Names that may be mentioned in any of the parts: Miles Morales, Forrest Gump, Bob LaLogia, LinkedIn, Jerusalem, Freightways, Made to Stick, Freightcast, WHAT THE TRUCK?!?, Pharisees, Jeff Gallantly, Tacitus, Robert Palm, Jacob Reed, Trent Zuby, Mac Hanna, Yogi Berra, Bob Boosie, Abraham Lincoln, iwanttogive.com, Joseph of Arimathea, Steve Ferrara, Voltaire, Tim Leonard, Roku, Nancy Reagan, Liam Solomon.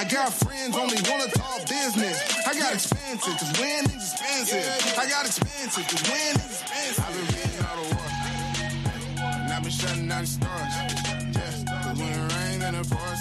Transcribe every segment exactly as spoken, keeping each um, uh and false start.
I got friends only wanna talk business. I got expensive, cause winning's expensive. I got expensive, cause winning's expensive. I've been reading all the war, and I've been shutting down the stars. Yeah, cause when it rains and it pours,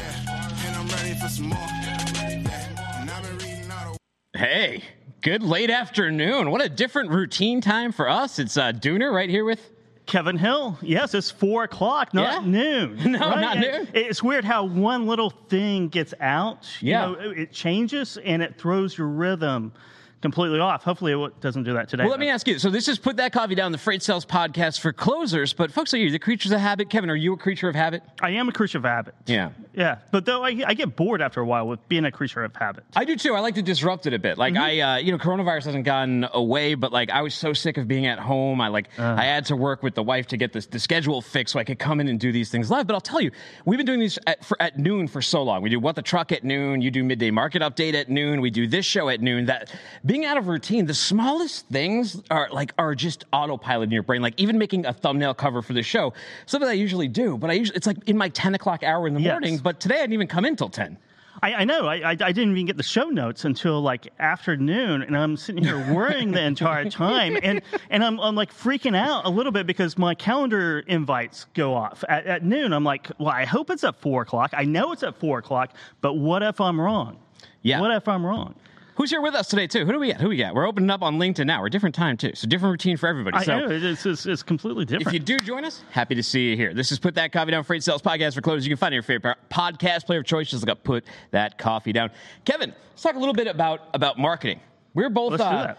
yeah, and I'm ready for some more. Yeah, and I've been reading all the war. Hey, good late afternoon. What a different routine time for us. It's uh, Dooner right here with Kevin Hill. Yes, it's four o'clock, not yeah. noon. No, right? not noon. It's weird how one little thing gets out. Yeah. You know, it changes and it throws your rhythm completely off. Hopefully it doesn't do that today. Well, let though. me ask you. So this is Put That Coffee Down, the Freight Sales Podcast for closers, but folks like you, the creatures of habit. Kevin, are you a creature of habit? I am a creature of habit. Yeah. Yeah. But though I, I get bored after a while with being a creature of habit. I do too. I like to disrupt it a bit. Like mm-hmm. I, uh, you know, coronavirus hasn't gone away, but like I was so sick of being at home. I like, uh. I had to work with the wife to get this, the schedule fixed so I could come in and do these things live. But I'll tell you, we've been doing these at, for, at noon for so long. We do What the Truck at noon. You do Midday Market Update at noon. We do this show at noon. That... Being out of routine, the smallest things are like are just autopilot in your brain. Like even making a thumbnail cover for the show, something I usually do, but I usually it's like in my ten o'clock hour in the yes. morning. But today I didn't even come in till ten. I, I know. I, I I didn't even get the show notes until like afternoon, and I'm sitting here worrying the entire time, and and I'm I'm like freaking out a little bit because my calendar invites go off at, at noon. I'm like, well, I hope it's at four o'clock. I know it's at four o'clock, but what if I'm wrong? Yeah. What if I'm wrong? Who's here with us today, too? Who do we got? Who we got? We're opening up on LinkedIn now. We're different time, too. So different routine for everybody. So I know. It's, it's, it's completely different. If you do join us, happy to see you here. This is Put That Coffee Down Freight Sales Podcast for Closers. You can find your favorite podcast player of choice. Just look up Put That Coffee Down. Kevin, let's talk a little bit about, about marketing. We're both... Let's uh, do that.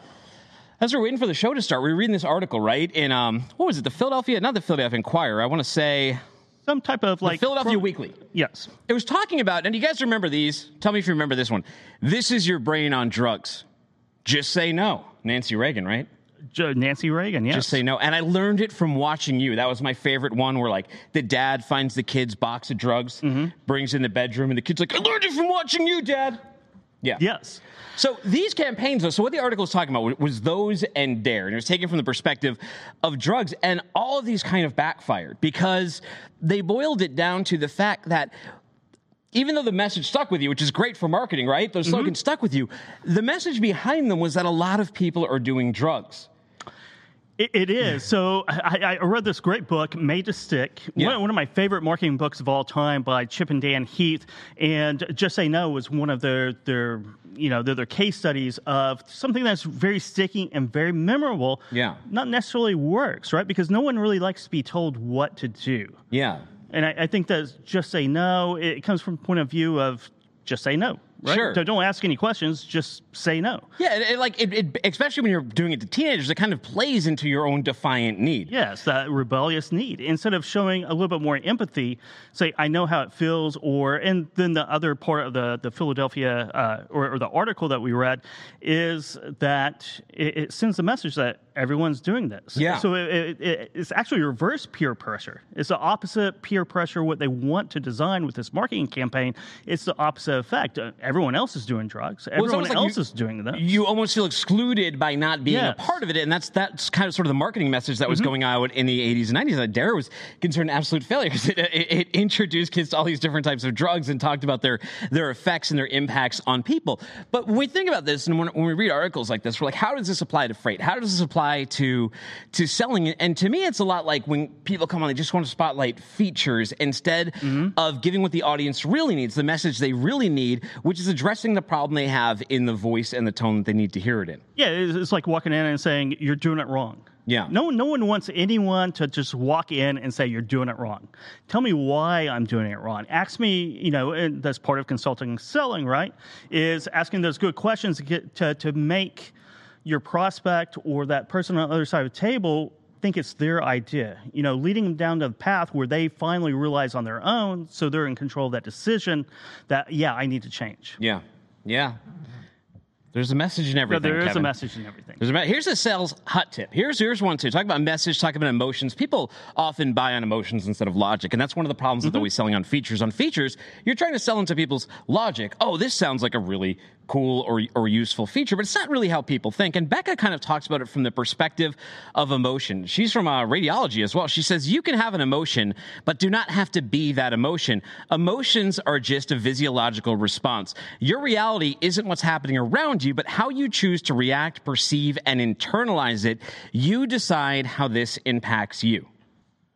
As we're waiting for the show to start, we were reading this article, right? In, um, what was it? The Philadelphia... Not the Philadelphia Inquirer. I want to say... Some type of like... The Philadelphia from, Weekly. Yes. It was talking about, and you guys remember these. Tell me if you remember this one. This is your brain on drugs. Just say no. Nancy Reagan, right? J- Nancy Reagan, yes. Just say no. And I learned it from watching you. That was my favorite one where like the dad finds the kid's box of drugs, mm-hmm. brings in the bedroom, and the kid's like, I learned it from watching you, Dad. Yeah. Yes. So these campaigns, though, so what the article was talking about was those and dare, and it was taken from the perspective of drugs, and all of these kind of backfired because they boiled it down to the fact that even though the message stuck with you, which is great for marketing, right? Those slogans mm-hmm. stuck with you. The message behind them was that a lot of people are doing drugs. It, it is. So I, I read this great book, Made to Stick, yeah. one, one of my favorite marketing books of all time by Chip and Dan Heath. And Just Say No was one of their, their you know, their, their case studies of something that's very sticky and very memorable. Yeah. Not necessarily works, right? Because no one really likes to be told what to do. Yeah. And I, I think that Just Say No, it comes from a point of view of just say no. Right? Sure. So don't ask any questions. Just say no. Yeah, it, it, like it, it, especially when you're doing it to teenagers, it kind of plays into your own defiant need. Yes, that rebellious need. Instead of showing a little bit more empathy, say I know how it feels, or and then the other part of the the Philadelphia uh, or, or the article that we read is that it, it sends the message that everyone's doing this. Yeah. So it, it, it, it's actually reverse peer pressure. It's the opposite peer pressure. What they want to design with this marketing campaign, it's the opposite effect. Everyone else is doing drugs. Everyone well, like else you, is doing them. You almost feel excluded by not being yes. a part of it, and that's that's kind of sort of the marketing message that was mm-hmm. going out in the eighties and nineties. That Dare was considered an absolute failure. It, it, it introduced kids to all these different types of drugs and talked about their their effects and their impacts on people. But when we think about this, and when, when we read articles like this, we're like, how does this apply to freight? How does this apply to to selling? And to me, it's a lot like when people come on, they just want to spotlight features instead mm-hmm. of giving what the audience really needs, the message they really need, which is addressing the problem they have in the voice and the tone that they need to hear it in. Yeah, it's like walking in and saying, you're doing it wrong. Yeah. No, no one wants anyone to just walk in and say, you're doing it wrong. Tell me why I'm doing it wrong. Ask me, you know, and that's part of consulting and selling, right, is asking those good questions to get to, to make your prospect or that person on the other side of the table think it's their idea, you know, leading them down the path where they finally realize on their own, so they're in control of that decision that, yeah, I need to change. Yeah, yeah. There's a message in everything, no, there Kevin. is a message in everything. There's a, here's a sales hot tip. Here's here's one, too. Talk about message, talk about emotions. People often buy on emotions instead of logic, and that's one of the problems mm-hmm. that they're always selling on features. On features, you're trying to sell into people's logic. Oh, this sounds like a really cool or or useful feature, but it's not really how people think. And Becca kind of talks about it from the perspective of emotion. She's from uh, radiology as well. She says you can have an emotion, but do not have to be that emotion. Emotions are just a physiological response. Your reality isn't what's happening around you, but how you choose to react, perceive, and internalize it. You decide how this impacts you.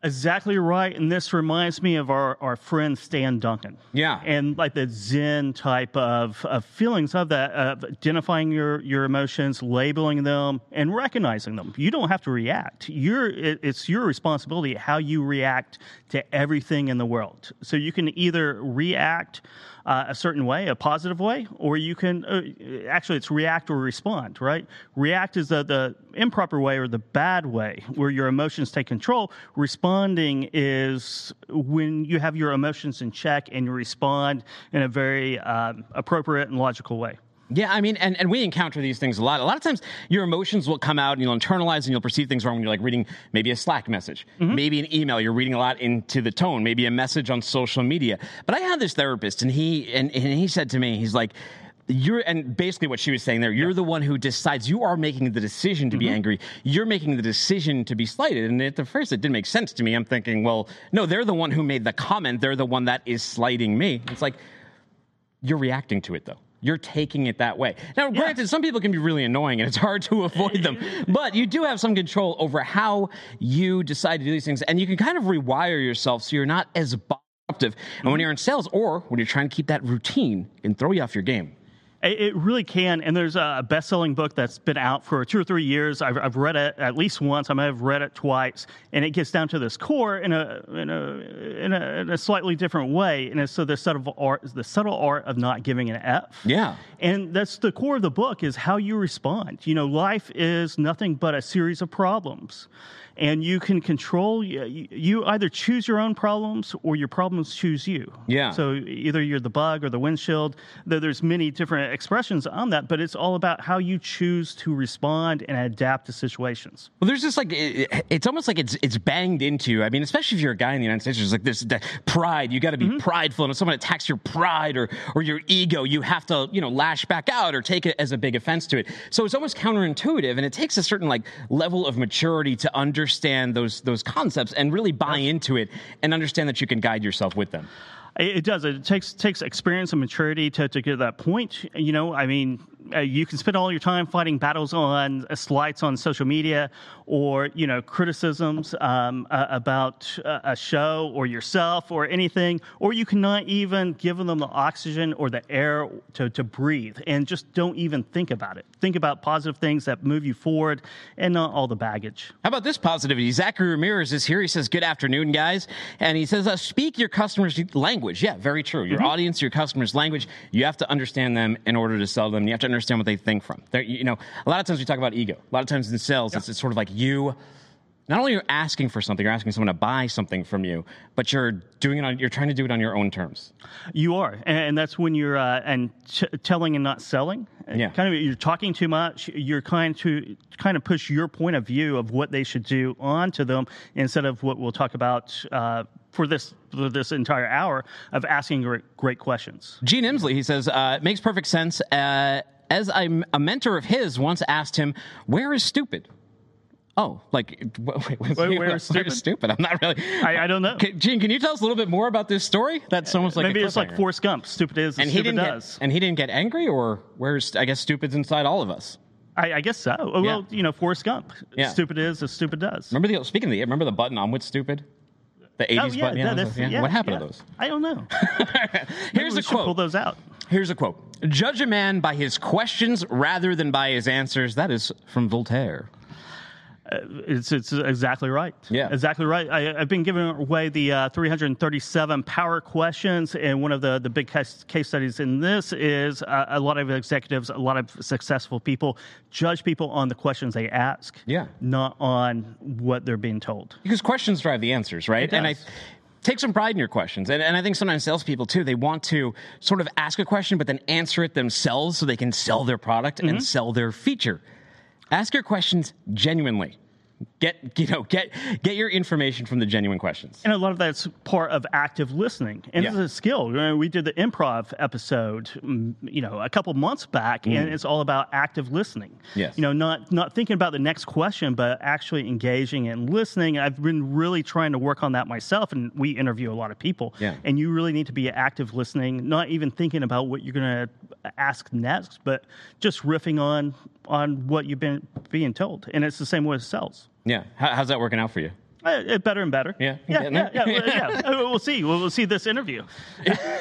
Exactly right, and this reminds me of our, our friend Stan Duncan. Yeah. And like the Zen type of, of feelings of that, of identifying your, your emotions, labeling them, and recognizing them. You don't have to react. You're, it, it's your responsibility how you react to everything in the world. So you can either react uh, a certain way, a positive way, or you can, uh, actually it's react or respond, right? React is the, the improper way or the bad way where your emotions take control. Respond Responding is when you have your emotions in check and you respond in a very uh, appropriate and logical way. Yeah, I mean, and, and we encounter these things a lot. A lot of times your emotions will come out and you'll internalize and you'll perceive things wrong when you're like reading maybe a Slack message, mm-hmm. maybe an email. You're reading a lot into the tone, maybe a message on social media. But I had this therapist and he and, and he said to me, he's like, You're and basically what she was saying there, you're yeah. the one who decides. You are making the decision to mm-hmm. be angry. You're making the decision to be slighted. And at the first, it didn't make sense to me. I'm thinking, well, no, they're the one who made the comment. They're the one that is slighting me. It's like, you're reacting to it, though. You're taking it that way. Now, yeah. granted, some people can be really annoying, and it's hard to avoid them. But you do have some control over how you decide to do these things. And you can kind of rewire yourself so you're not as disruptive. And mm-hmm. when you're in sales or when you're trying to keep that routine, it can throw you off your game. It really can, and there's a best-selling book that's been out for two or three years. I've, I've read it at least once. I might have read it twice, and it gets down to this core in a in a in a, in a slightly different way. And it's so the subtle art, the subtle art of not giving an F. Yeah, and that's the core of the book is how you respond. You know, life is nothing but a series of problems, and you can control. You either choose your own problems, or your problems choose you. Yeah. So either you're the bug or the windshield. There's many different expressions on that, but it's all about how you choose to respond and adapt to situations. Well, there's this like, it, it's almost like it's it's banged into, I mean, especially if you're a guy in the United States, there's like this that pride, you got to be mm-hmm. prideful, and if someone attacks your pride or or your ego, you have to, you know, lash back out or take it as a big offense to it. So it's almost counterintuitive, and it takes a certain like level of maturity to understand those those concepts and really buy yes. into it and understand that you can guide yourself with them. It does. It takes takes experience and maturity to, to get to that point. You know, I mean, you can spend all your time fighting battles on uh, slights on social media or, you know, criticisms um, uh, about uh, a show or yourself or anything, or you cannot even give them the oxygen or the air to, to breathe and just don't even think about it. Think about positive things that move you forward and not all the baggage. How about this positivity? Zachary Ramirez is here. He says, good afternoon, guys. And he says, uh, speak your customers' language. Yeah, very true. Your mm-hmm. audience, your customers' language, you have to understand them in order to sell them. You have to understand what they think from. They're, you know, a lot of times we talk about ego. A lot of times in sales, yeah. it's, it's sort of like you, not only you're asking for something, you're asking someone to buy something from you, but you're doing it on, you're trying to do it on your own terms. You are, and that's when you're uh, and t- telling and not selling. Yeah. Kind of, you're talking too much. You're trying to kind of push your point of view of what they should do onto them instead of what we'll talk about uh, for this. This entire hour of asking great, great questions. Gene Imsley, he says, uh, it makes perfect sense. Uh, as I'm, a mentor of his once asked him, where is stupid? Oh, like, wait, wait, where, where is stupid? stupid? I'm not really. I, I don't know. Can, Gene, can you tell us a little bit more about this story? That's almost like maybe a it's like Forrest Gump. Stupid is and, and he stupid didn't does. Get, and he didn't get angry, or where's, I guess, stupid's inside all of us. I, I guess so. Oh, yeah. Well, you know, Forrest Gump. Yeah. Stupid is as stupid does. Remember the speaking of the remember the button I'm with stupid. The eighties oh, yeah, button. Yeah, that, yeah. Yeah, what happened yeah. to those? I don't know. Here's a quote. Pull those out. Here's a quote. Judge a man by his questions rather than by his answers. That is from Voltaire. Uh, it's it's exactly right. Yeah, exactly right. I, I've been giving away the uh, three hundred thirty-seven power questions, and one of the, the big case, case studies in this is uh, a lot of executives, a lot of successful people judge people on the questions they ask, yeah, not on what they're being told. Because questions drive the answers, right? It does. And I. Take some pride in your questions. And, and I think sometimes salespeople, too, they want to sort of ask a question but then answer it themselves so they can sell their product mm-hmm. and sell their feature. Ask your questions genuinely. Get you know get get your information from the genuine questions. And a lot of that's part of active listening, and yeah. it's a skill. You know, we did the improv episode, you know, a couple months back, mm. and it's all about active listening. Yes. You know, not not thinking about the next question, but actually engaging and listening. I've been really trying to work on that myself, and we interview a lot of people. Yeah. And you really need to be active listening, not even thinking about what you're going to ask next, but just riffing on on what you've been being told. And it's the same way with sales. Yeah. How, how's that working out for you? Uh, better and better. Yeah. Yeah. Yeah, yeah, yeah. We'll see. We'll, we'll see this interview.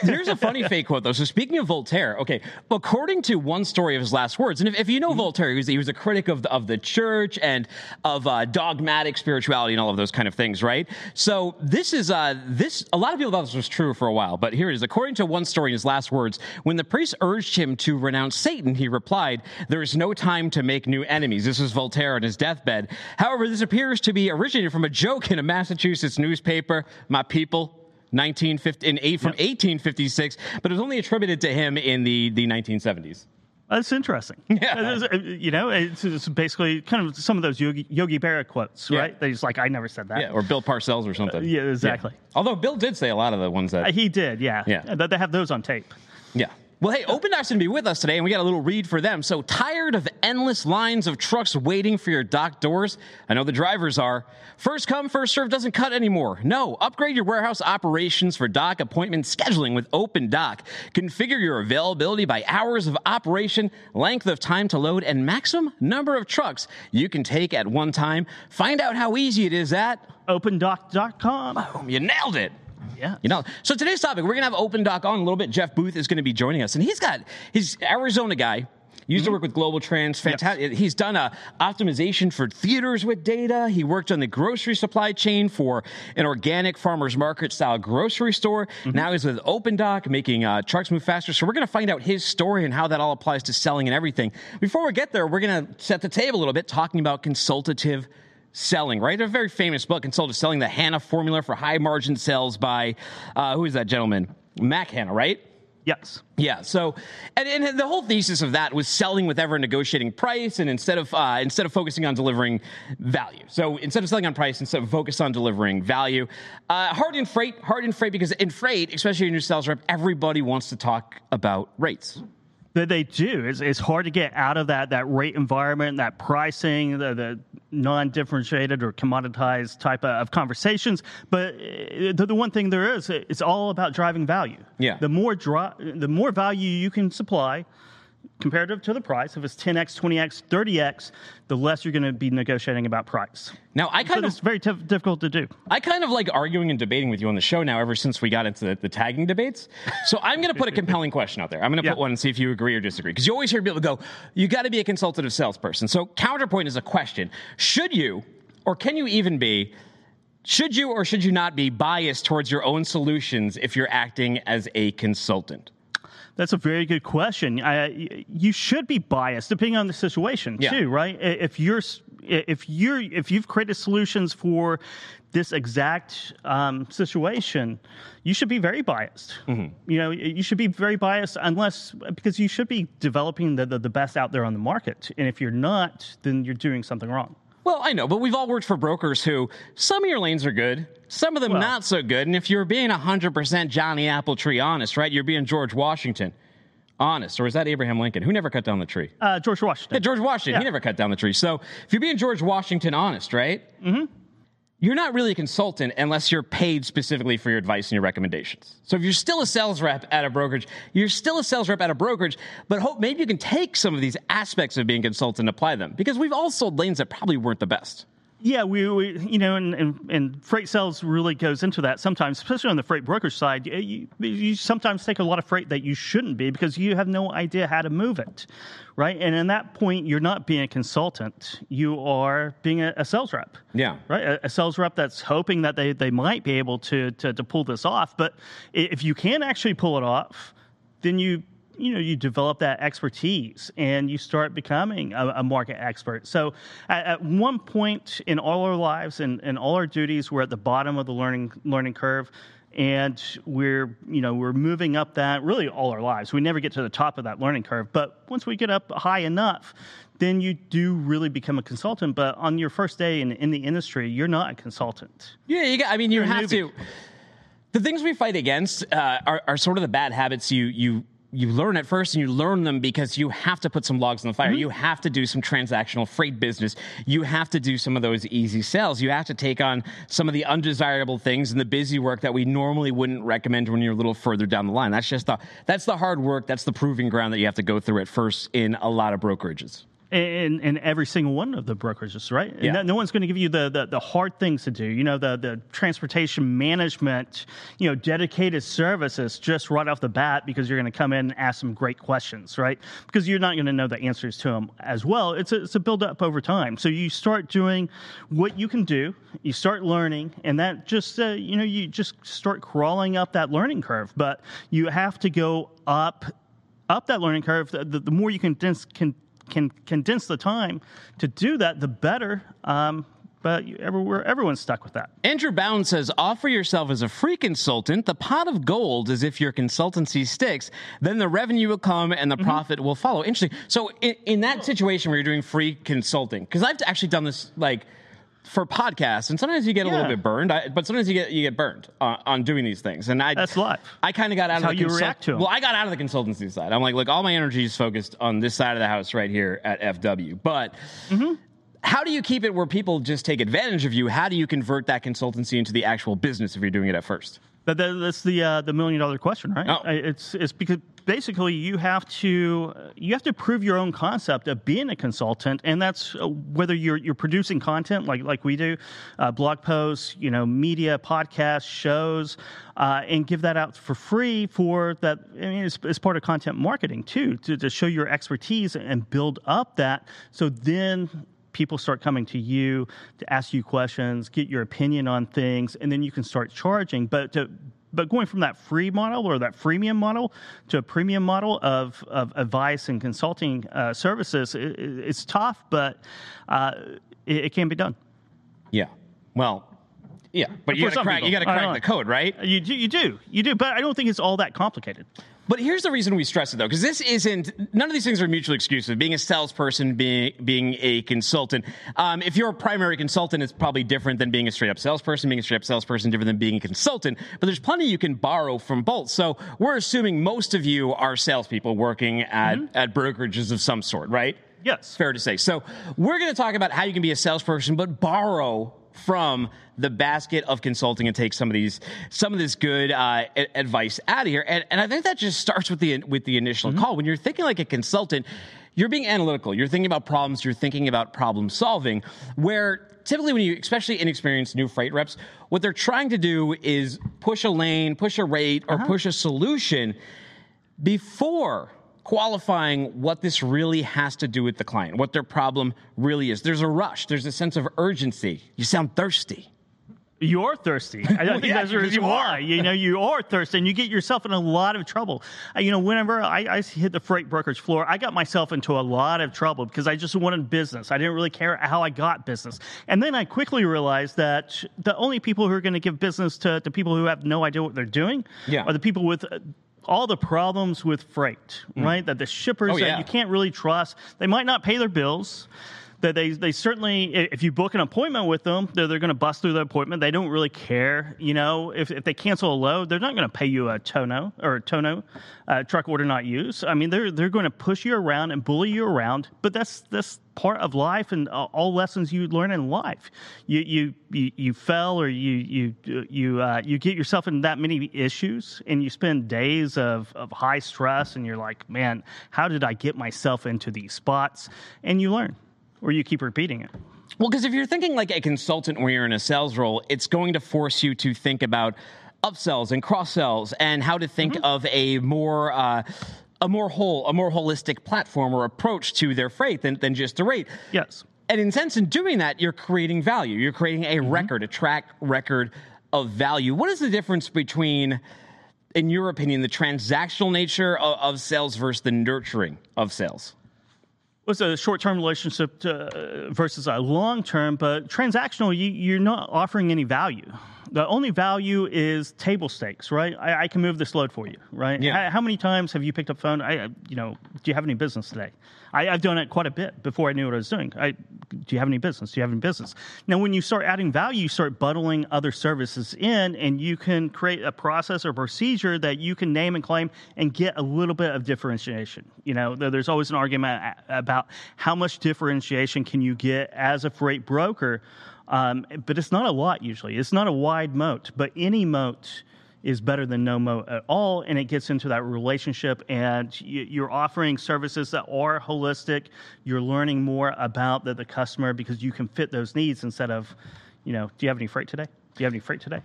There's a funny fake quote, though. So speaking of Voltaire, okay, according to one story of his last words, and if, if you know mm-hmm. Voltaire, he was, he was a critic of the, of the church and of uh, dogmatic spirituality and all of those kind of things, right? So this is, uh, this. a lot of people thought this was true for a while, but here it is. According to one story in his last words, when the priest urged him to renounce Satan, he replied, "There is no time to make new enemies." This is Voltaire on his deathbed. However, this appears to be originated from a joke in a Massachusetts newspaper, My People, nineteen fifty, in eight, from yep. eighteen fifty-six, but it was only attributed to him in the, the nineteen seventies. That's interesting. Yeah. You know, it's, it's basically kind of some of those Yogi, Yogi Berra quotes, yeah. right? They just like, I never said that. Yeah, or Bill Parcells or something. Uh, yeah, exactly. Yeah. Although Bill did say a lot of the ones that... Uh, he did, yeah. yeah. They have those on tape. Yeah. Well, hey, Opendock's going to be with us today, and we got a little read for them. So, tired of endless lines of trucks waiting for your dock doors? I know the drivers are. First come, first serve doesn't cut anymore. No, upgrade your warehouse operations for dock appointment scheduling with Opendock. Configure your availability by hours of operation, length of time to load, and maximum number of trucks you can take at one time. Find out how easy it is at Opendock dot com. Boom, you nailed it. Yeah, you know. So today's topic, we're gonna have Opendock on a little bit. Jeff Booth is gonna be joining us, and he's got he's Arizona guy. Used mm-hmm. to work with GlobalTranz. Fantastic. Yep. He's done a optimization for theaters with data. He worked on the grocery supply chain for an organic farmers market style grocery store. Mm-hmm. Now he's with Opendock, making uh, trucks move faster. So we're going to find out his story and how that all applies to selling and everything. Before we get there, we're going to set the table a little bit, talking about consultative selling, right? A very famous book, Consultative Selling, the Hanna Formula for High Margin Sales by, uh, who is that gentleman? Mac Hanna, right? Yes. Yeah. So, and, and the whole thesis of that was selling with ever negotiating price, and instead of uh, instead of focusing on delivering value. So instead of selling on price, instead of focus on delivering value. Uh, hard in freight, hard in freight, because in freight, especially in your sales rep, everybody wants to talk about rates. That they do. It's, it's hard to get out of that that rate environment, that pricing, the, the non-differentiated or commoditized type of conversations. But the, the one thing there is, it's all about driving value. Yeah. The more dri- the more value you can supply, comparative to the price, if it's ten x, twenty x, thirty x, the less you're going to be negotiating about price. Now, I kind so of... It's very t- difficult to do. I kind of like arguing and debating with you on the show now ever since we got into the, the tagging debates. So I'm going to put a compelling question out there. I'm going to yeah. put one and see if you agree or disagree. Because you always hear people go, you got to be a consultative salesperson. So counterpoint is a question. Should you, or can you even be, should you or should you not be biased towards your own solutions if you're acting as a consultant? That's a very good question. I, you should be biased depending on the situation yeah. too, right? If you're, if you're, if you've created solutions for this exact um, situation, you should be very biased. Mm-hmm. You know, you should be very biased unless because you should be developing the, the the best out there on the market. And if you're not, then you're doing something wrong. Well, I know, but we've all worked for brokers who some of your lanes are good, some of them well, not so good. And if you're being one hundred percent Johnny Appletree honest, right, you're being George Washington honest. Or is that Abraham Lincoln? Who never cut down the tree? Uh, George Washington. Yeah, George Washington. Yeah. He never cut down the tree. So if you're being George Washington honest, right, mm-hmm. you're not really a consultant unless you're paid specifically for your advice and your recommendations. So if you're still a sales rep at a brokerage, you're still a sales rep at a brokerage, but hope maybe you can take some of these aspects of being a consultant and apply them, because we've all sold lanes that probably weren't the best. Yeah, we, we you know, and, and, and freight sales really goes into that sometimes, especially on the freight brokerage side. You, you sometimes take a lot of freight that you shouldn't be because you have no idea how to move it, right? And at that point, you're not being a consultant. You are being a, a sales rep. Yeah. Right? A, a sales rep that's hoping that they, they might be able to, to, to pull this off. But if you can actually pull it off, then you... you know, you develop that expertise and you start becoming a, a market expert. So at, at one point in all our lives and, and all our duties, we're at the bottom of the learning learning curve, and we're, you know, we're moving up that really all our lives. We never get to the top of that learning curve. But once we get up high enough, then you do really become a consultant. But on your first day in, in the industry, you're not a consultant. Yeah, you got, I mean, you you're have to. The things we fight against uh, are, are sort of the bad habits you you. You learn at first, and you learn them because you have to put some logs on the fire. Mm-hmm. You have to do some transactional freight business. You have to do some of those easy sales. You have to take on some of the undesirable things and the busy work that we normally wouldn't recommend when you're a little further down the line. That's just the, that's the hard work. That's the proving ground that you have to go through at first in a lot of brokerages. And, and every single one of the brokerages, right? Yeah. No, no one's going to give you the, the, the hard things to do. You know, the, the transportation management, you know, dedicated services just right off the bat, because you're going to come in and ask some great questions, right? Because you're not going to know the answers to them as well. It's a, it's a build up over time. So you start doing what you can do. You start learning, and that just, uh, you know, you just start crawling up that learning curve. But you have to go up, up that learning curve. The, the, the more you can, can can condense the time to do that, the better. Um, but you, everywhere, everyone's stuck with that. Andrew Bound says, offer yourself as a free consultant. The pot of gold is if your consultancy sticks, then the revenue will come and the mm-hmm. profit will follow. Interesting. So in, in that situation where you're doing free consulting, because I've actually done this like for podcasts, and sometimes you get yeah. a little bit burned, I, but sometimes you get you get burned uh, on doing these things. And I that's life. I kind of got out that's of the how consul- you react to them. Well, I got out of the consultancy side. I'm like, look, all my energy is focused on this side of the house right here at F W. But mm-hmm. how do you keep it where people just take advantage of you? How do you convert that consultancy into the actual business if you're doing it at first? But that's the uh, the million dollar question, right? Oh. It's it's because basically you have to you have to prove your own concept of being a consultant, and that's whether you're you're producing content like like we do, uh, blog posts, you know, media, podcasts, shows, uh, and give that out for free for that. I mean, it's, it's part of content marketing too, to to show your expertise and build up that. So then people start coming to you to ask you questions, get your opinion on things, and then you can start charging. But to, but going from that free model or that freemium model to a premium model of, of advice and consulting uh, services, it, it's tough, but uh, it, it can be done. Yeah. Well, yeah, but you got to crack, you gotta crack the code, right? You do, you do, you do, but I don't think it's all that complicated. But here's the reason we stress it, though, because this isn't – none of these things are mutually exclusive, being a salesperson, being being a consultant. Um, if you're a primary consultant, it's probably different than being a straight-up salesperson. Being a straight-up salesperson is different than being a consultant. But there's plenty you can borrow from both. So we're assuming most of you are salespeople working at, mm-hmm. at brokerages of some sort, right? Yes. Fair to say. So we're going to talk about how you can be a salesperson but borrow from the basket of consulting and take some of these, some of this good uh, a- advice out of here. And, and I think that just starts with the with the initial mm-hmm. call. When you're thinking like a consultant, you're being analytical. You're thinking about problems. You're thinking about problem solving. Where typically when you, especially inexperienced new freight reps, what they're trying to do is push a lane, push a rate, or uh-huh. push a solution before qualifying what this really has to do with the client, what their problem really is. There's a rush. There's a sense of urgency. You sound thirsty. You're thirsty. I don't think yeah, that's what you are. You know, you are thirsty, and you get yourself in a lot of trouble. You know, whenever I, I hit the freight brokerage floor, I got myself into a lot of trouble because I just wanted business. I didn't really care how I got business. And then I quickly realized that the only people who are going to give business to, to people who have no idea what they're doing yeah. are the people with uh, all the problems with freight, right? Mm. That the shippers oh, yeah. that you can't really trust, they might not pay their bills. That they they certainly, if you book an appointment with them, they're, they're going to bust through the appointment. They don't really care. You know, if, if they cancel a load, they're not going to pay you a tono or a tono uh, truck order not used. I mean, they're they're going to push you around and bully you around. But that's that's part of life, and uh, all lessons you learn in life. You you you, you fell or you you you uh, you get yourself in that many issues, and you spend days of of high stress, and you're like, man, how did I get myself into these spots? And you learn. Or you keep repeating it. Well, because if you're thinking like a consultant where you're in a sales role, it's going to force you to think about upsells and cross-sells and how to think mm-hmm. of a more uh, a more whole, a more holistic platform or approach to their freight than, than just the rate. Yes. And in sense, in doing that, you're creating value. You're creating a mm-hmm. record, a track record of value. What is the difference between, in your opinion, the transactional nature of, of sales versus the nurturing of sales? It's a short-term relationship to, uh, versus a long-term, but transactional, you, you're not offering any value. the only value is table stakes, right? I, I can move this load for you, right? Yeah. I, how many times have you picked up phone? I, you know, do you have any business today? I, I've done it quite a bit before I knew what I was doing. I, do you have any business? Do you have any business? Now, when you start adding value, you start bundling other services in, and you can create a process or procedure that you can name and claim and get a little bit of differentiation. You know, there's always an argument about how much differentiation can you get as a freight broker. Um, but it's not a lot usually. It's not a wide moat, but any moat is better than no moat at all, and it gets into that relationship, and you're offering services that are holistic. You're learning more about the, the customer because you can fit those needs instead of, you know, do you have any freight today? Do you have any freight today?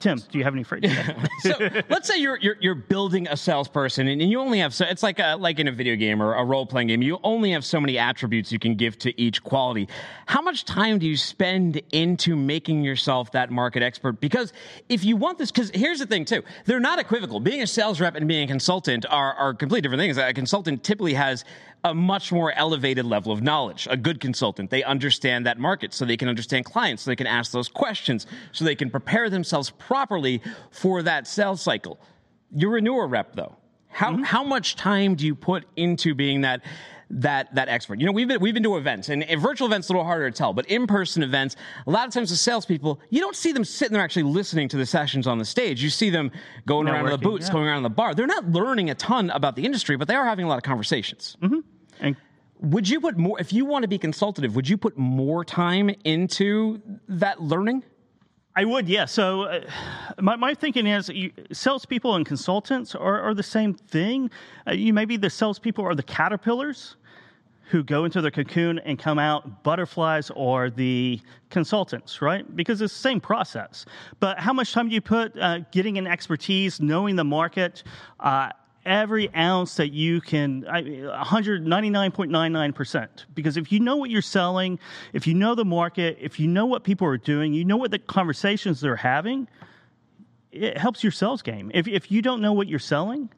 Tim, do you have any freight today? So let's say you're, you're you're building a salesperson, and you only have so it's like a like in a video game or a role playing game. You only have so many attributes you can give to each quality. How much time do you spend into making yourself that market expert? Because if you want this, because here's the thing too, they're not equivocal. Being a sales rep and being a consultant are are completely different things. A consultant typically has a much more elevated level of knowledge. A good consultant, they understand that market, so they can understand clients, so they can ask those questions, so they can prepare themselves properly for that sales cycle. You're a newer rep, though. How mm-hmm. how much time do you put into being that that that expert? You know, we've been we've been to events, and virtual events are a little harder to tell, but in-person events, a lot of times the salespeople, you don't see them sitting there actually listening to the sessions on the stage. You see them going Networking, around in the boots, yeah. going around in the bar. They're not learning a ton about the industry, but they are having a lot of conversations. Mm-hmm. And would you put more, if you want to be consultative, would you put more time into that learning? I would, yeah. So uh, my, my thinking is you, salespeople and consultants are, are the same thing. Uh, you maybe the salespeople are the caterpillars who go into their cocoon and come out butterflies, or the consultants, right? Because it's the same process. But how much time do you put uh, getting an expertise, knowing the market, uh, every ounce that you can, one hundred ninety-nine point nine nine percent. Because if you know what you're selling, if you know the market, if you know what people are doing, you know what the conversations they're having, it helps your sales game. If if you don't know what you're selling,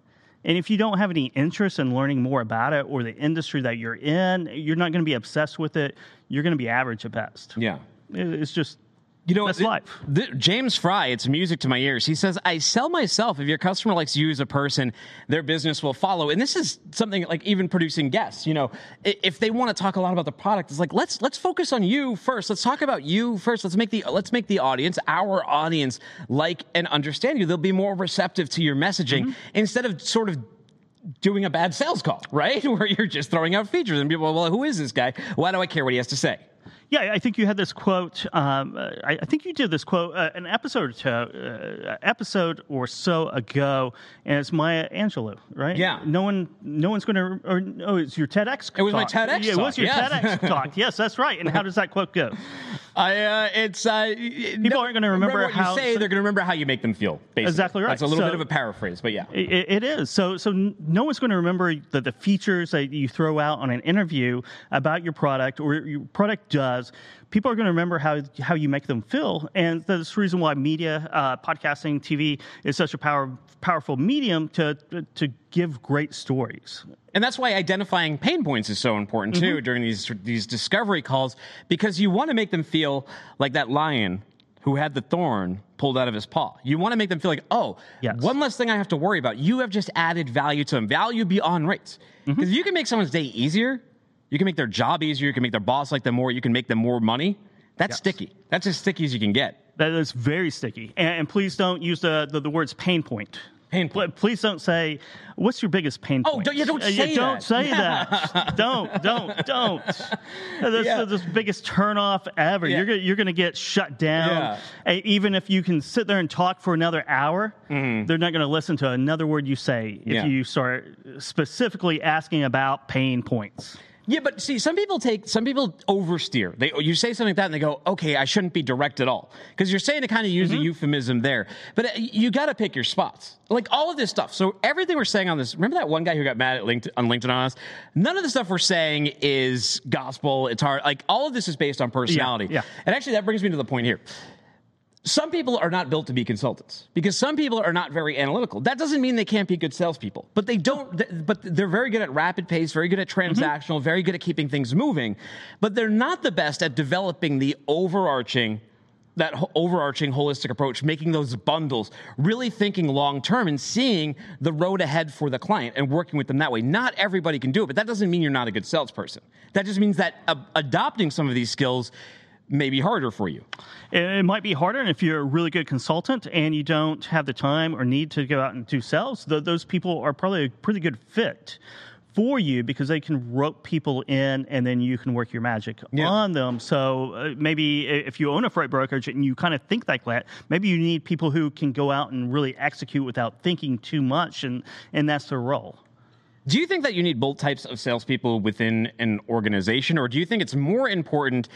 and if you don't have any interest in learning more about it or the industry that you're in, you're not going to be obsessed with it. You're going to be average at best. Yeah. It's just... You know, That's life. The, the, James Fry, it's music to my ears. He says, I sell myself. If your customer likes you as a person, their business will follow. And this is something like even producing guests. You know, if they want to talk a lot about the product, it's like, let's let's focus on you first. Let's talk about you first. Let's make the let's make the audience, our audience, like and understand you. They'll be more receptive to your messaging mm-hmm. instead of sort of doing a bad sales call, right? Where you're just throwing out features and people are, well, who is this guy? Why do I care what he has to say? Yeah, I think you had this quote. Um, I, I think you did this quote uh, an episode or two, uh, episode or so ago, and it's Maya Angelou, right? Yeah. No one, no one's going to. Or oh, it's your TEDx. It talk. was my TEDx. Yeah, it talk. was your yes. TEDx talk. Yes, that's right. And how does that quote go? I, uh, it's uh, people no, aren't going to remember, remember what how you say. So, they're going to remember how you make them feel. Basically. Exactly right. That's a little so, bit of a paraphrase, but yeah, it, it is. So, so no one's going to remember the, the features that you throw out on an interview about your product or your product does. People are going to remember how how you make them feel, and that's the reason why media, uh, podcasting, T V is such a power, powerful medium to to give great stories. And that's why identifying pain points is so important too mm-hmm. during these these discovery calls, because you want to make them feel like that lion who had the thorn pulled out of his paw. You want to make them feel like, oh, yes. one less thing I have to worry about. You have just added value to them, value beyond rates, because mm-hmm. you can make someone's day easier. You can make their job easier. You can make their boss like them more. You can make them more money. That's yes. sticky. That's as sticky as you can get. That is very sticky. And, and please don't use the, the, the words pain point. Pain point. Please don't say, what's your biggest pain point? Oh, don't, yeah, don't say uh, yeah, that. Don't say yeah. that. Don't, don't, don't. That's yeah. the, the biggest turnoff ever. Yeah. You're gonna, you're going to get shut down. Yeah. Even if you can sit there and talk for another hour, mm. they're not going to listen to another word you say if yeah. you start specifically asking about pain points. Yeah, but see, some people take some people oversteer. They you say something like that, and they go, "Okay, I shouldn't be direct at all," because you're saying to kind of use mm-hmm. a euphemism there. But you got to pick your spots, like all of this stuff. So everything we're saying on this, remember that one guy who got mad at LinkedIn, on LinkedIn on us? None of the stuff we're saying is gospel. It's hard. Like all of this is based on personality. Yeah, yeah. And actually, that brings me to the point here. Some people are not built to be consultants because some people are not very analytical. That doesn't mean they can't be good salespeople, but they don't. But they're very good at rapid pace, very good at transactional, mm-hmm. very good at keeping things moving, but they're not the best at developing the overarching, that overarching holistic approach, making those bundles, really thinking long term and seeing the road ahead for the client and working with them that way. Not everybody can do it, but that doesn't mean you're not a good salesperson. That just means that uh, adopting some of these skills may be harder for you. It might be harder, and if you're a really good consultant and you don't have the time or need to go out and do sales, th- those people are probably a pretty good fit for you because they can rope people in and then you can work your magic yeah. on them. So uh, maybe if you own a freight brokerage and you kind of think like that, maybe you need people who can go out and really execute without thinking too much, and, and that's their role. Do you think that you need both types of salespeople within an organization, or do you think it's more important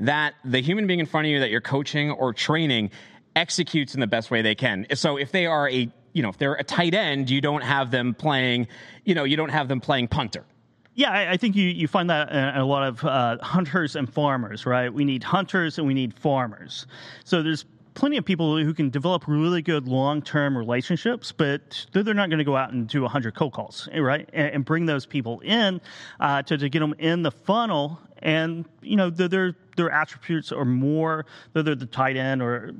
that the human being in front of you that you're coaching or training executes in the best way they can? So if they are a, you know, if they're a tight end, you don't have them playing, you know, you don't have them playing punter. Yeah, I, I think you, you find that in a lot of uh, hunters and farmers, right? We need hunters and we need farmers. So there's plenty of people who can develop really good long-term relationships, but they're not going to go out and do one hundred cold calls, right? And bring those people in uh, to, to get them in the funnel. And, you know, their their attributes are more, they're the tight end or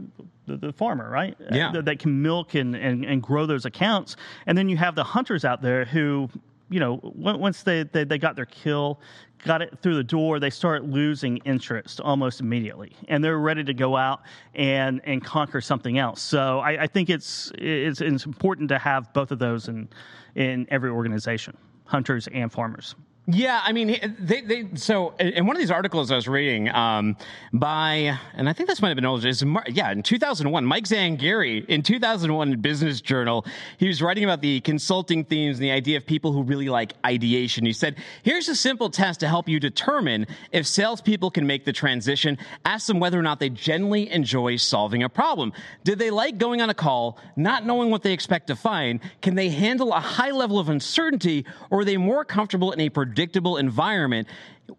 the, the farmer, right? Yeah. That can milk and, and, and grow those accounts. And then you have the hunters out there who, you know, once they, they, they got their kill, got it through the door, they start losing interest almost immediately, and they're ready to go out and, and conquer something else. So I, I think it's, it's it's important to have both of those in in every organization, hunters and farmers. Yeah, I mean, they, they so in one of these articles I was reading um, by, and I think this might have been older, is yeah, in two thousand one, Mike Zangari, in two thousand one in Business Journal, he was writing about the consulting themes and the idea of people who really like ideation. He said, here's a simple test to help you determine if salespeople can make the transition. Ask them whether or not they generally enjoy solving a problem. Did they like going on a call, not knowing what they expect to find? Can they handle a high level of uncertainty, or are they more comfortable in a production predictable environment?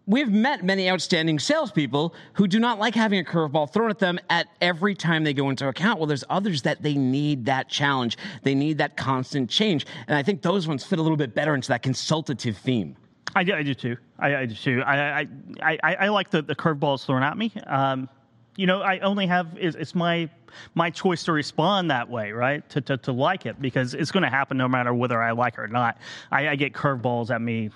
We've met many outstanding salespeople who do not like having a curveball thrown at them at every time they go into account. Well, there's others that they need that challenge. They need that constant change. And I think those ones fit a little bit better into that consultative theme. I do, I do too. I, I do too. I, I, I, I like the, the curveballs thrown at me. Um, you know, I only have, it's, it's my my choice to respond that way, right? To, to, to like it, because it's going to happen no matter whether I like it or not. I, I get curveballs at me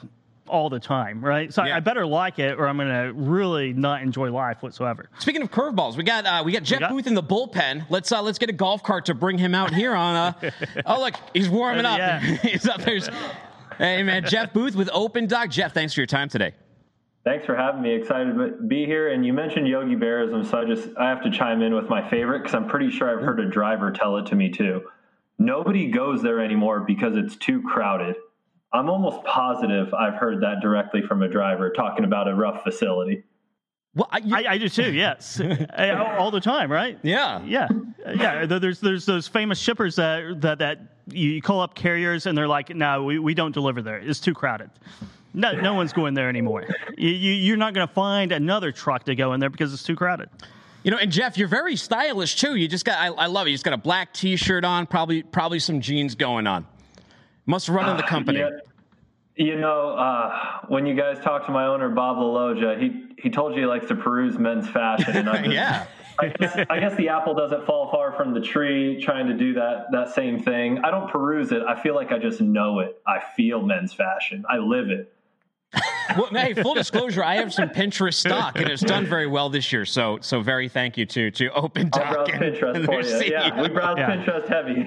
all the time, right? So yeah. I better like it, or I'm going to really not enjoy life whatsoever. Speaking of curveballs, we got uh, we got Jeff we got- Booth in the bullpen. Let's uh, let's get a golf cart to bring him out here on. Uh, oh look, he's warming up. Yeah. He's up there. Hey man, Jeff Booth with Opendock. Jeff, thanks for your time today. Thanks for having me. Excited to be here. And you mentioned Yogi Berraism, so I just I have to chime in with my favorite, because I'm pretty sure I've heard a driver tell it to me too. Nobody goes there anymore because it's too crowded. I'm almost positive I've heard that directly from a driver talking about a rough facility. Well, I, I, I do too. Yes, all the time, right? Yeah, yeah, yeah. There's there's those famous shippers that that, that you call up carriers and they're like, "No, we, we don't deliver there. It's too crowded. No, no one's going there anymore. You, you you're not going to find another truck to go in there because it's too crowded." You know, and Jeff, you're very stylish too. You just got I, I love it. You just got a black T-shirt on, probably probably some jeans going on. Must run in the company. Uh, yeah. You know, uh, when you guys talk to my owner, Bob LaLogia, he, he told you he likes to peruse men's fashion. And I just, yeah. I guess, I guess the apple doesn't fall far from the tree, trying to do that, that same thing. I don't peruse it. I feel like I just know it. I feel men's fashion. I live it. Well, hey, full disclosure, I have some Pinterest stock, and it's done very well this year. So, so very thank you to to Opendock and Pinterest and for you. Yeah, we browse yeah. Pinterest heavy.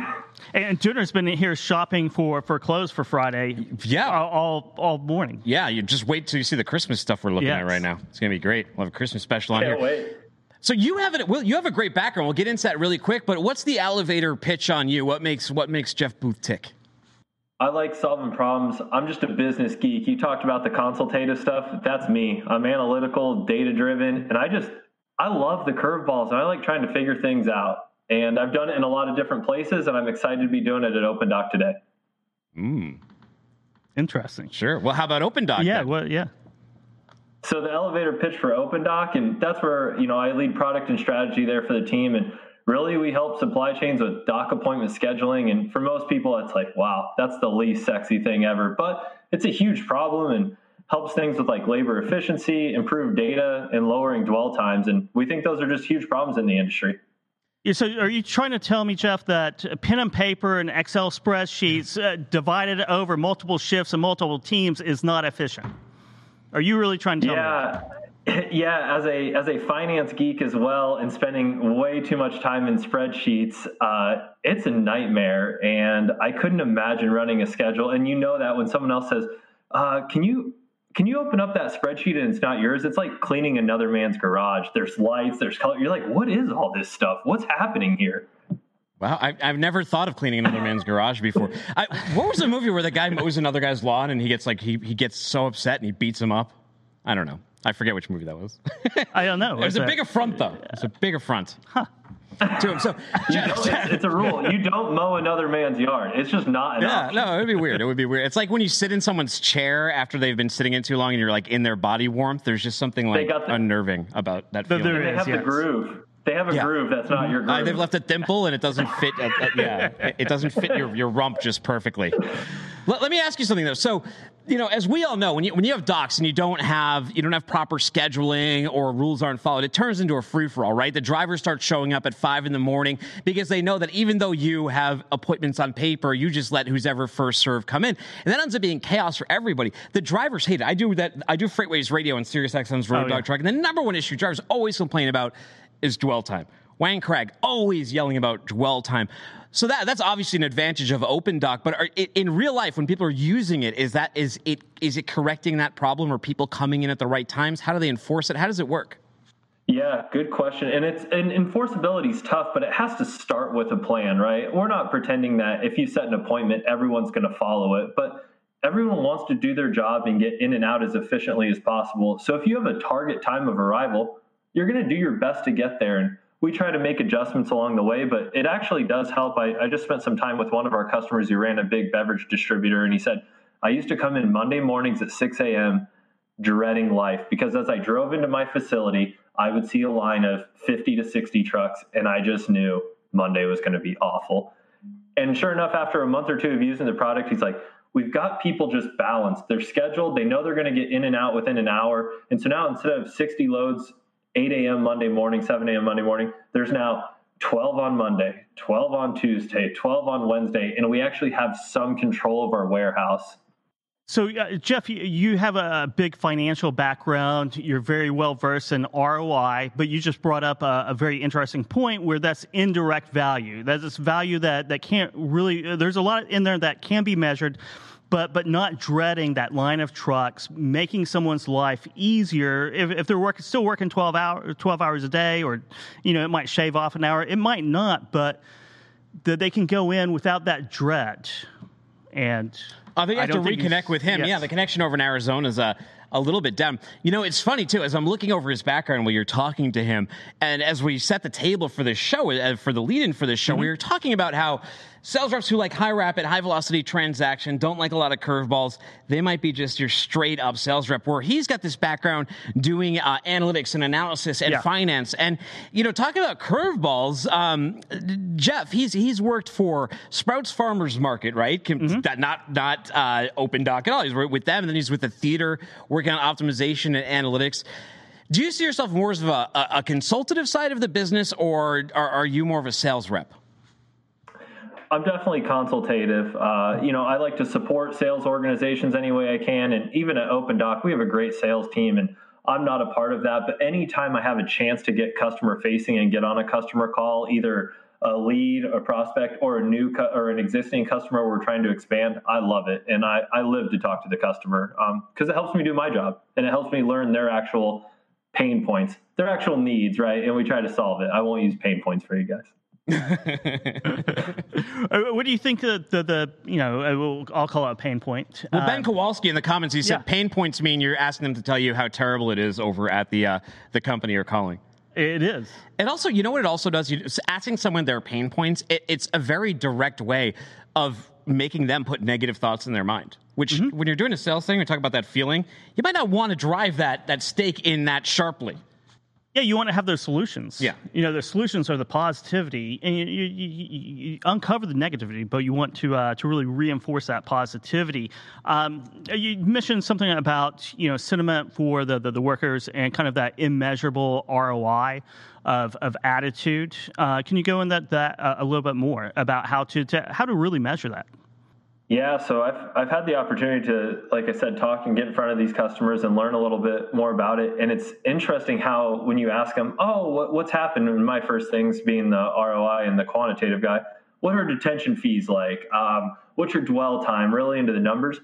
And Dooner's been here shopping for, for clothes for Friday. Yeah, all, all all morning. Yeah, you just wait till you see the Christmas stuff we're looking yes. at right now. It's gonna be great. We'll have a Christmas special on Can't here. Wait. So you have it. Well, you have a great background. We'll get into that really quick. But what's the elevator pitch on you? What makes what makes Jeff Booth tick? I like solving problems. I'm just a business geek. You talked about the consultative stuff. That's me. I'm analytical, data-driven, and I just, I love the curveballs, and I like trying to figure things out. And I've done it in a lot of different places, and I'm excited to be doing it at Opendock today. Mm. Interesting. Sure. Well, how about Opendock? Yeah, then? well, yeah. So the elevator pitch for Opendock, and that's where, you know, I lead product and strategy there for the team, and really, we help supply chains with dock appointment scheduling. And for most people, it's like, wow, that's the least sexy thing ever. But it's a huge problem, and helps things with like labor efficiency, improve data, and lowering dwell times. And we think those are just huge problems in the industry. Yeah, so are you trying to tell me, Jeff, that pen and paper and Excel spreadsheets uh, divided over multiple shifts and multiple teams is not efficient? Are you really trying to tell yeah. me that? Yeah, as a as a finance geek as well, and spending way too much time in spreadsheets, uh, it's a nightmare. And I couldn't imagine running a schedule. And you know that when someone else says, uh, "Can you can you open up that spreadsheet?" and it's not yours, it's like cleaning another man's garage. There's lights, there's color. You're like, "What is all this stuff? What's happening here?" Wow, I've, I've never thought of cleaning another man's garage before. I, what was the movie where the guy mows another guy's lawn and he gets like he he gets so upset and he beats him up? I don't know. I forget which movie that was. I don't know. It was a, a big affront, though. It was a big affront huh. to him. So you know, it's, it's a rule. You don't mow another man's yard. It's just not an yeah, option. No, it would be weird. It would be weird. It's like when you sit in someone's chair after they've been sitting in too long and you're like in their body warmth. There's just something like the, unnerving about that the, feeling. Is, they have yes. the groove. They have a yeah. groove that's not your groove. Uh, they've left a dimple and it doesn't fit. At, at, yeah, it doesn't fit your, your rump just perfectly. Let, let me ask you something though. So, you know, as we all know, when you when you have docs and you don't have you don't have proper scheduling or rules aren't followed, it turns into a free for all, right? The drivers start showing up at five in the morning because they know that even though you have appointments on paper, you just let who's ever first served come in, and that ends up being chaos for everybody. The drivers hate it. I do that. I do Freightways radio and SiriusXM's Road oh, Dog yeah. Truck, and the number one issue drivers always complain about is dwell time. Wang Craig always yelling about dwell time. So that that's obviously an advantage of Opendock, but are, in real life, when people are using it, is that is it is it correcting that problem? Are people coming in at the right times? How do they enforce it? How does it work? Yeah, good question. And it's and enforceability is tough, but it has to start with a plan, right? We're not pretending that if you set an appointment, everyone's going to follow it, but everyone wants to do their job and get in and out as efficiently as possible. So if you have a target time of arrival, you're going to do your best to get there. And we try to make adjustments along the way, but it actually does help. I, I just spent some time with one of our customers who ran a big beverage distributor, and he said, I used to come in Monday mornings at six a.m. dreading life because as I drove into my facility, I would see a line of fifty to sixty trucks, and I just knew Monday was going to be awful. And sure enough, after a month or two of using the product, he's like, we've got people just balanced. They're scheduled. They know they're going to get in and out within an hour. And so now instead of sixty loads, eight a.m. Monday morning, seven a.m. Monday morning, there's now twelve on Monday, twelve on Tuesday, twelve on Wednesday, and we actually have some control of our warehouse. So, uh, Jeff, you have a big financial background. You're very well-versed in R O I, but you just brought up a, a very interesting point where that's indirect value. That is value that, that can't really – there's a lot in there that can be measured – But but not dreading that line of trucks, making someone's life easier. If, if they're working, still working twelve, hour, twelve hours a day, or you know, it might shave off an hour. It might not, but the, they can go in without that dread. And I think you have to reconnect with him. Yes. Yeah, the connection over in Arizona is a, a little bit down. You know, it's funny, too, as I'm looking over his background while you're talking to him, and as we set the table for this show, for the lead-in for this show, mm-hmm. we were talking about how sales reps who like high rapid, high velocity transaction, don't like a lot of curveballs, they might be just your straight up sales rep, where he's got this background doing uh, analytics and analysis and yeah. finance. And, you know, talking about curveballs, um, Jeff, he's he's worked for Sprouts Farmers Market, right? Mm-hmm. Not not uh, Opendock at all. He's with them, and then he's with the theater, working on optimization and analytics. Do you see yourself more as of a, a, a consultative side of the business, or are, are you more of a sales rep? I'm definitely consultative. Uh, you know, I like to support sales organizations any way I can. And even at Opendock, we have a great sales team, and I'm not a part of that. But anytime I have a chance to get customer facing and get on a customer call, either a lead, a prospect, or a new cu- or an existing customer we're trying to expand, I love it. And I, I live to talk to the customer because um, it helps me do my job, and it helps me learn their actual pain points, their actual needs, right? And we try to solve it. I won't use pain points for you guys. What do you think the, the, the you know, I'll call it a pain point. Well, Ben um, Kowalski in the comments, he said yeah. pain points mean you're asking them to tell you how terrible it is over at the uh, the company you're calling. It is. And also, you know what it also does? You, asking someone their pain points, it, it's a very direct way of making them put negative thoughts in their mind, which mm-hmm. when you're doing a sales thing, we talk about that feeling, you might not want to drive that that stake in that sharply. Yeah, you want to have those solutions. Yeah. You know, the solutions are the positivity, and you, you, you, you uncover the negativity, but you want to uh, to really reinforce that positivity. Um, you mentioned something about, you know, sentiment for the, the, the workers and kind of that immeasurable R O I of of attitude. Uh, can you go into that, that uh, a little bit more about how to, to how to really measure that? Yeah, so I've I've had the opportunity to, like I said, talk and get in front of these customers and learn a little bit more about it. And it's interesting how when you ask them, oh, what, what's happened? And my first things being the R O I and the quantitative guy, what are detention fees like? Um, what's your dwell time? Really into the numbers.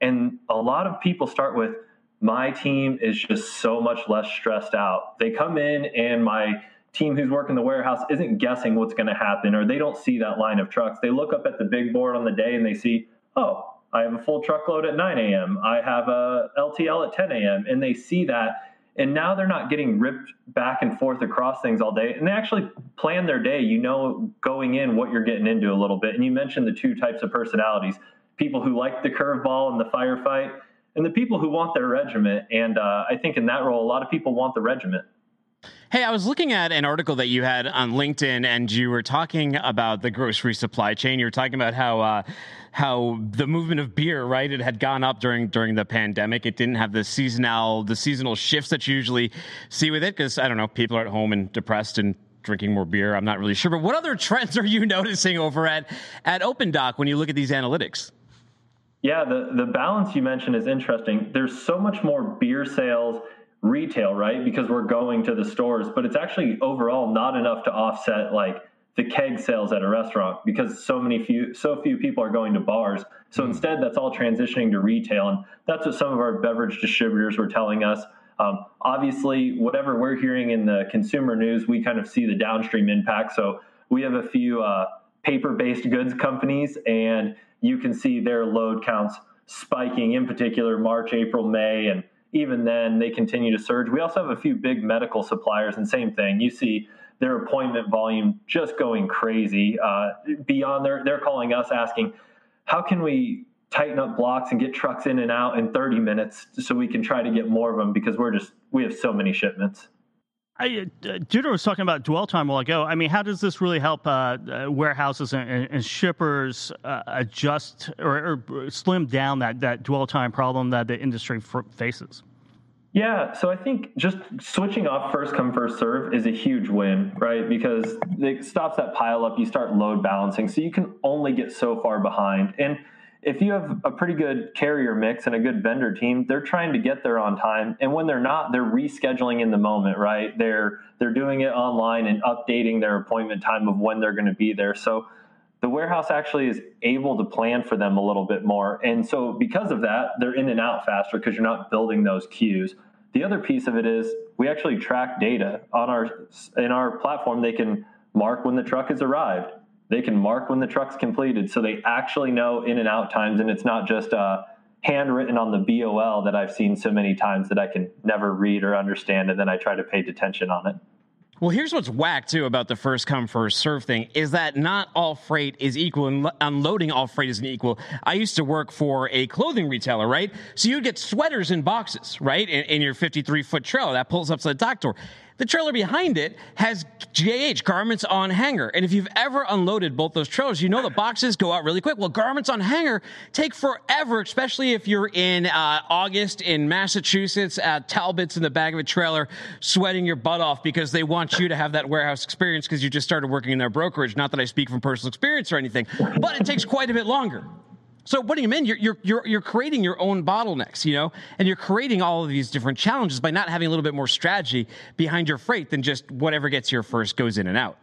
And a lot of people start with, my team is just so much less stressed out. They come in and my team who's working the warehouse isn't guessing what's going to happen, or they don't see that line of trucks. They look up at the big board on the day and they see, oh, I have a full truckload at nine a.m. I have a L T L at ten a.m. And they see that. And now they're not getting ripped back and forth across things all day. And they actually plan their day, you know, going in what you're getting into a little bit. And you mentioned the two types of personalities, people who like the curveball and the firefight, and the people who want their regiment. And uh, I think in that role, a lot of people want the regiment. Hey, I was looking at an article that you had on LinkedIn, and you were talking about the grocery supply chain. You were talking about how uh, how the movement of beer, right? It had gone up during during the pandemic. It didn't have the seasonal the seasonal shifts that you usually see with it, because I don't know, people are at home and depressed and drinking more beer. I'm not really sure, but what other trends are you noticing over at at Opendock when you look at these analytics? Yeah, the the balance you mentioned is interesting. There's so much more beer sales. Retail, right? Because we're going to the stores, but it's actually overall not enough to offset like the keg sales at a restaurant, because so many few, so few people are going to bars. So mm-hmm. instead that's all transitioning to retail. And that's what some of our beverage distributors were telling us. Um, obviously whatever we're hearing in the consumer news, we kind of see the downstream impact. So we have a few uh, paper-based goods companies, and you can see their load counts spiking in particular March, April, May, and even then, they continue to surge. We also have a few big medical suppliers, and same thing. You see their appointment volume just going crazy. Uh, beyond their, they're calling us asking, how can we tighten up blocks and get trucks in and out in thirty minutes so we can try to get more of them, because we're just we have so many shipments. I, uh, Dooner was talking about dwell time a while ago. I mean, how does this really help uh, uh, warehouses and, and, and shippers uh, adjust or, or slim down that, that dwell time problem that the industry f- faces? Yeah, so I think just switching off first come, first serve is a huge win, right? Because it stops that pile up. You start load balancing, so you can only get so far behind. And if you have a pretty good carrier mix and a good vendor team, they're trying to get there on time. And when they're not, they're rescheduling in the moment, right? They're they're doing it online and updating their appointment time of when they're going to be there. So the warehouse actually is able to plan for them a little bit more. And so because of that, they're in and out faster, because you're not building those queues. The other piece of it is we actually track data on our in our platform. They can mark when the truck has arrived. They can mark when the truck's completed, so they actually know in and out times, and it's not just uh, handwritten on the B O L that I've seen so many times that I can never read or understand, and then I try to pay attention on it. Well, here's what's whack, too, about the first come, first serve thing, is that not all freight is equal, and unloading all freight isn't equal. I used to work for a clothing retailer, right? So you'd get sweaters in boxes, right, in, in your fifty-three-foot trailer. That pulls up to the dock door. The trailer behind it has G A H, garments on hanger. And if you've ever unloaded both those trailers, you know the boxes go out really quick. Well, garments on hanger take forever, especially if you're in uh, August in Massachusetts at Talbot's in the back of a trailer sweating your butt off because they want you to have that warehouse experience because you just started working in their brokerage. Not that I speak from personal experience or anything, but it takes quite a bit longer. So putting them in, you're, you're you're you're creating your own bottlenecks, you know, and you're creating all of these different challenges by not having a little bit more strategy behind your freight than just whatever gets here first goes in and out.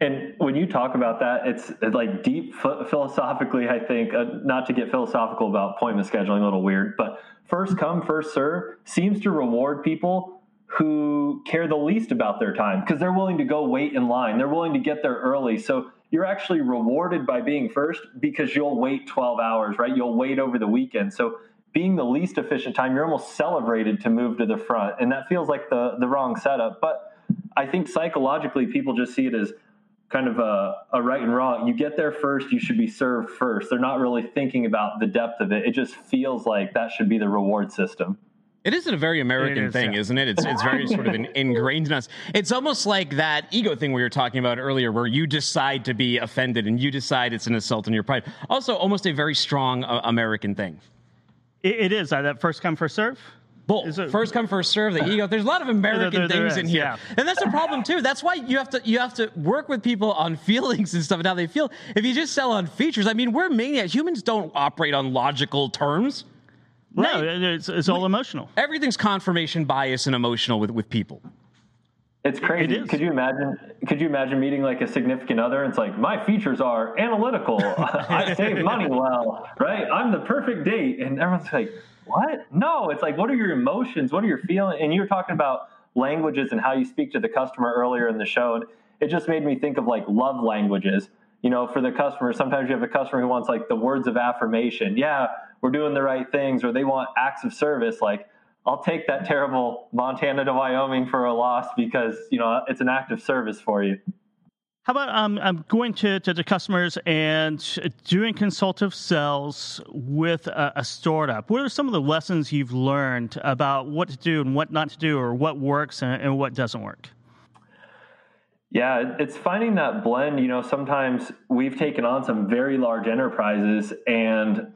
And when you talk about that, it's like deep philosophically, I think, uh, not to get philosophical about appointment scheduling, a little weird, but first come, first serve seems to reward people who care the least about their time, because they're willing to go wait in line. They're willing to get there early. So you're actually rewarded by being first, because you'll wait twelve hours, right? You'll wait over the weekend. So being the least efficient time, you're almost celebrated to move to the front. And that feels like the, the wrong setup. But I think psychologically, people just see it as kind of a, a right and wrong. You get there first, you should be served first. They're not really thinking about the depth of it. It just feels like that should be the reward system. It isn't a very American is, thing, yeah. isn't it? It's it's very sort of ingrained in us. It's almost like that ego thing we were talking about earlier, where you decide to be offended and you decide it's an assault on your pride. Also, almost a very strong uh, American thing. It, it is. Uh, that first come, first serve. Both. It, first come, first serve. The ego. There's a lot of American there, there, there things is, in here, yeah. and that's a problem too. That's why you have to you have to work with people on feelings and stuff and how they feel. If you just sell on features, I mean, we're maniacs. Humans don't operate on logical terms. No, no, it's, it's all emotional. Everything's confirmation bias and emotional with, with people. It's crazy. It could you imagine? Could you imagine meeting like a significant other? And it's like, my features are analytical. I save money well, right? I'm the perfect date, and everyone's like, what? No, it's like, what are your emotions? What are your feelings? And you were talking about languages and how you speak to the customer earlier in the show, and it just made me think of like love languages. You know, for the customer, sometimes you have a customer who wants like the words of affirmation. Yeah, we're doing the right things, or they want acts of service. Like, I'll take that terrible Montana to Wyoming for a loss because, you know, it's an act of service for you. How about um, I'm going to, to the customers and doing consultative sales with a, a startup. What are some of the lessons you've learned about what to do and what not to do, or what works and, and what doesn't work? Yeah, it's finding that blend. You know, sometimes we've taken on some very large enterprises, and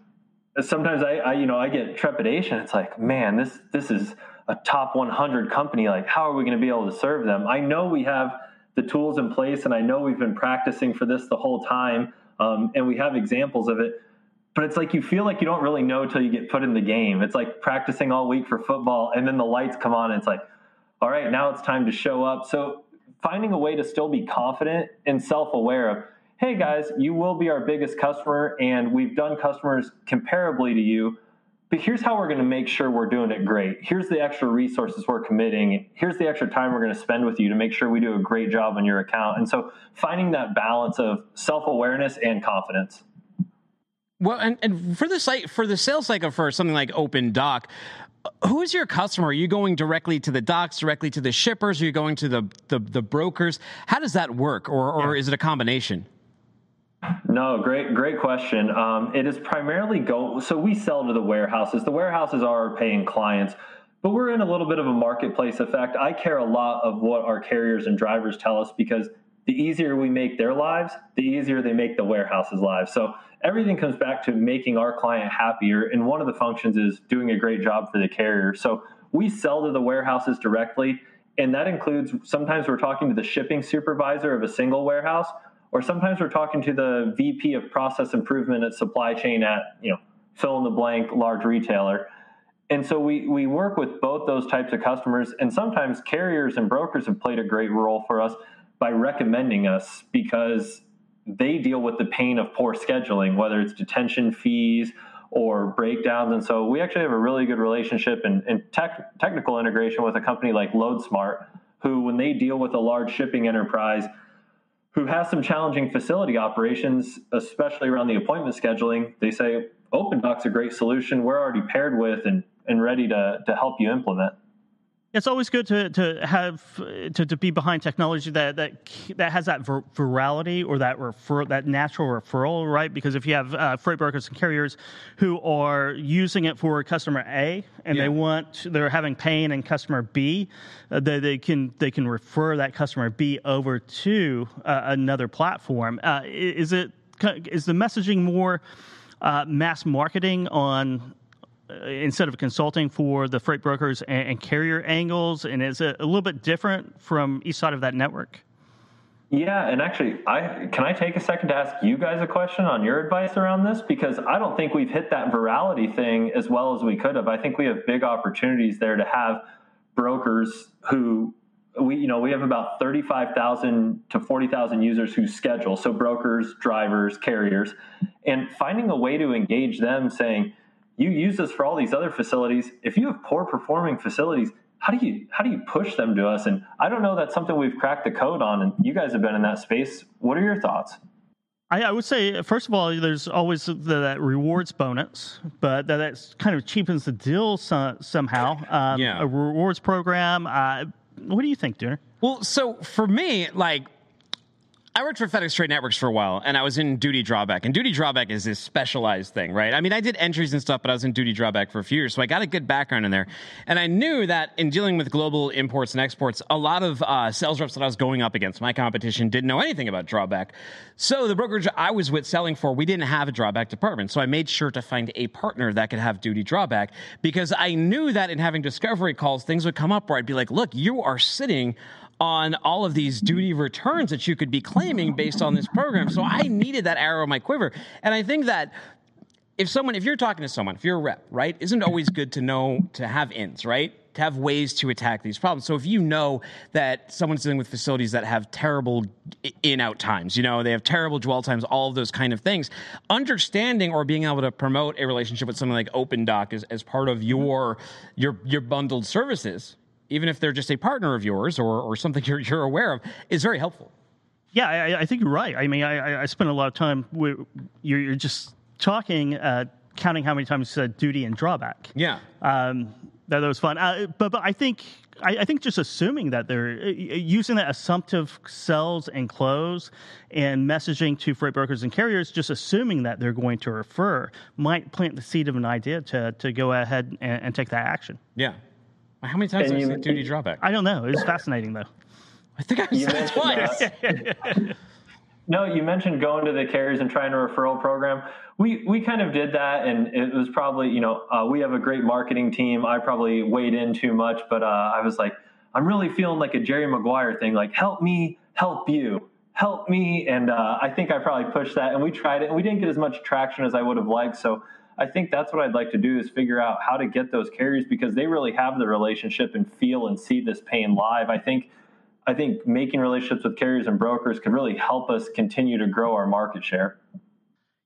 sometimes I, I you know, I get trepidation. It's like, man, this this is a top one hundred company. Like, how are we going to be able to serve them? I know we have the tools in place, and I know we've been practicing for this the whole time, um, and we have examples of it. But it's like you feel like you don't really know till you get put in the game. It's like practicing all week for football, and then the lights come on, and it's like, all right, now it's time to show up. So finding a way to still be confident and self-aware of, hey guys, you will be our biggest customer, and we've done customers comparably to you, but here's how we're going to make sure we're doing it great. Here's the extra resources we're committing. Here's the extra time we're going to spend with you to make sure we do a great job on your account. And so finding that balance of self-awareness and confidence. Well, and, and for the site, for the sales cycle for something like Opendock, who is your customer? Are you going directly to the docks, directly to the shippers? Are you going to the, the, the brokers? How does that work? Or, or is it a combination? No, great, great question. Um, it is primarily go. So we sell to the warehouses. The warehouses are our paying clients, but we're in a little bit of a marketplace effect. I care a lot of what our carriers and drivers tell us, because the easier we make their lives, the easier they make the warehouse's lives. So everything comes back to making our client happier. And one of the functions is doing a great job for the carrier. So we sell to the warehouses directly. And that includes, sometimes we're talking to the shipping supervisor of a single warehouse, or sometimes we're talking to the V P of process improvement at supply chain at, you know, fill in the blank large retailer. And so we, we work with both those types of customers. And sometimes carriers and brokers have played a great role for us by recommending us, because they deal with the pain of poor scheduling, whether it's detention fees or breakdowns. And so we actually have a really good relationship and, and tech, technical integration with a company like LoadSmart, who, when they deal with a large shipping enterprise who has some challenging facility operations, especially around the appointment scheduling, they say, Opendock's a great solution. We're already paired with and, and ready to, to help you implement. It's always good to, to have to, to be behind technology that that that has that vir- virality or that refer that natural referral, right? Because if you have uh, freight brokers and carriers who are using it for customer A and yeah. they want they're having pain in customer B, uh, they they can they can refer that customer B over to uh, another platform. Uh, is it is the messaging more uh, mass marketing on? Instead of consulting for the freight brokers and, and carrier angles, and is it a little bit different from each side of that network? Yeah, and actually, I can I take a second to ask you guys a question on your advice around this? Because I don't think we've hit that virality thing as well as we could have. I think we have big opportunities there to have brokers who, we you know, we have about thirty-five thousand to forty thousand users who schedule, so brokers, drivers, carriers, and finding a way to engage them saying, you use this for all these other facilities. If you have poor performing facilities, how do you how do you push them to us? And I don't know, that's something we've cracked the code on, and you guys have been in that space. What are your thoughts? I, I would say, first of all, there's always the, that rewards bonus, but that that's kind of cheapens the deal so, somehow. Um, yeah. A rewards program. Uh, what do you think, Dooner? Well, so for me, like, I worked for FedEx Trade Networks for a while, and I was in duty drawback. And duty drawback is this specialized thing, right? I mean, I did entries and stuff, but I was in duty drawback for a few years, so I got a good background in there. And I knew that in dealing with global imports and exports, a lot of uh, sales reps that I was going up against, my competition, didn't know anything about drawback. So the brokerage I was with selling for, we didn't have a drawback department. So I made sure to find a partner that could have duty drawback, because I knew that in having discovery calls, things would come up where I'd be like, look, you are sitting on all of these duty returns that you could be claiming based on this program. So I needed that arrow in my quiver. And I think that if someone, if you're talking to someone, if you're a rep, right, isn't always good to know, to have ins, right? To have ways to attack these problems. So if you know that someone's dealing with facilities that have terrible in-out times, you know, they have terrible dwell times, all of those kind of things, understanding or being able to promote a relationship with something like Opendock as, as part of your, your, your bundled services, even if they're just a partner of yours or, or something you're, you're aware of, is very helpful. Yeah, I, I think you're right. I mean, I, I spent a lot of time where you're, you're just talking, uh, counting how many times you said duty and drawback. Yeah. Um, that, that was fun. Uh, but but I think I, I think just assuming that they're uh, using that assumptive sells and close and messaging to freight brokers and carriers, just assuming that they're going to refer, might plant the seed of an idea to, to go ahead and, and take that action. Yeah. How many times is the duty drawback? I don't know. It was fascinating, though. I think I said it twice. No, you mentioned going to the carriers and trying a referral program. We we kind of did that, and it was probably, you know, uh, we have a great marketing team. I probably weighed in too much, but uh, I was like, I'm really feeling like a Jerry Maguire thing, like, help me, help you, help me. And uh, I think I probably pushed that, and we tried it, and we didn't get as much traction as I would have liked, so I think that's what I'd like to do is figure out how to get those carriers, because they really have the relationship and feel and see this pain live. I think I think making relationships with carriers and brokers could really help us continue to grow our market share.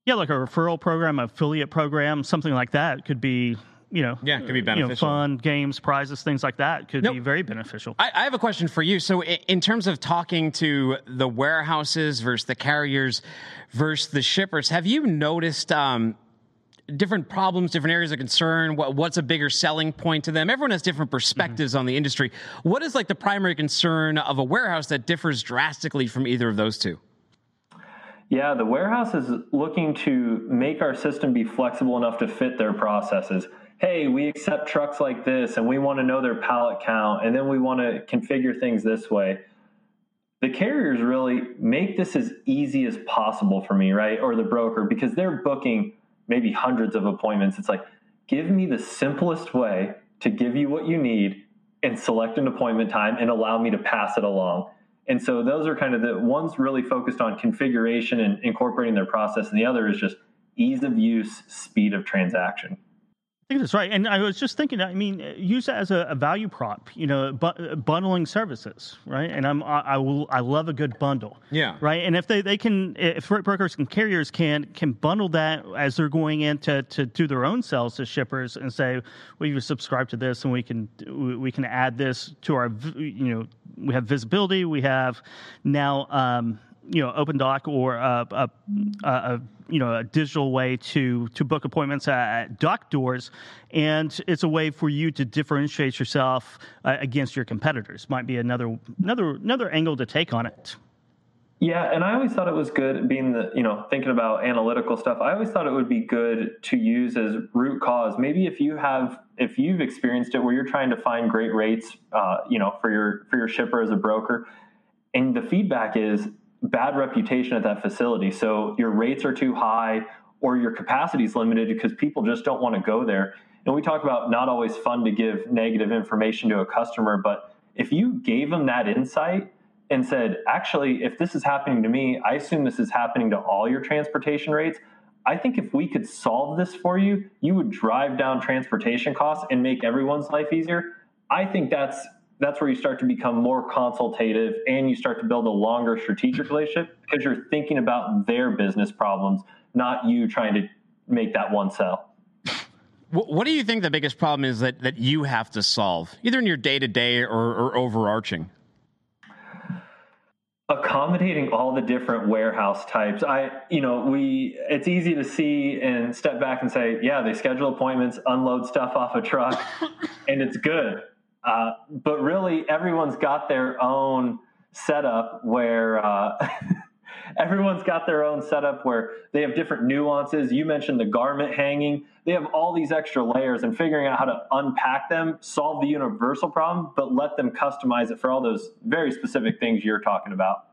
Yeah, like a referral program, affiliate program, something like that could be, you know, yeah, it could be beneficial. You know, fun, games, prizes, things like that could nope. be very beneficial. I, I have a question for you. So in terms of talking to the warehouses versus the carriers versus the shippers, have you noticed um, – different problems, different areas of concern, what, what's a bigger selling point to them? Everyone has different perspectives mm-hmm. on the industry. What is like the primary concern of a warehouse that differs drastically from either of those two? Yeah, the warehouse is looking to make our system be flexible enough to fit their processes. Hey, we accept trucks like this, and we want to know their pallet count, and then we want to configure things this way. The carriers really make this as easy as possible for me, right? Or the broker, because they're booking maybe hundreds of appointments. It's like, give me the simplest way to give you what you need and select an appointment time and allow me to pass it along. And so those are kind of the one's really focused on configuration and incorporating their process, and the other is just ease of use, speed of transaction. I think that's right. And I was just thinking, I mean, use that as a, a value prop, you know, bu- bundling services, right? And I'm, I, I will, I love a good bundle. Yeah. Right. And if they, they can, if freight brokers and carriers can, can bundle that as they're going in to, to do their own sales to shippers and say, well, you subscribe to this and we can, we can add this to our, you know, we have visibility. We have now, um, you know, Opendock or a, a, a you know a digital way to to book appointments at dock doors, and it's a way for you to differentiate yourself uh, against your competitors. Might be another another another angle to take on it. Yeah, and I always thought it was good being the you know thinking about analytical stuff. I always thought it would be good to use as root cause. Maybe if you have if you've experienced it where you're trying to find great rates, uh, you know, for your for your shipper as a broker, and the feedback is bad reputation at that facility. So your rates are too high or your capacity is limited because people just don't want to go there. And we talk about not always fun to give negative information to a customer, but if you gave them that insight and said, actually, if this is happening to me, I assume this is happening to all your transportation rates. I think if we could solve this for you, you would drive down transportation costs and make everyone's life easier. I think that's that's where you start to become more consultative and you start to build a longer strategic relationship because you're thinking about their business problems, not you trying to make that one sell. What do you think the biggest problem is that, that you have to solve, either in your day-to-day or, or overarching? Accommodating all the different warehouse types. I, you know, we, it's easy to see and step back and say, yeah, they schedule appointments, unload stuff off a truck, and it's good. Uh, but really, everyone's got their own setup where uh, everyone's got their own setup where they have different nuances. You mentioned the garment hanging. They have all these extra layers, and figuring out how to unpack them, solve the universal problem, but let them customize it for all those very specific things you're talking about.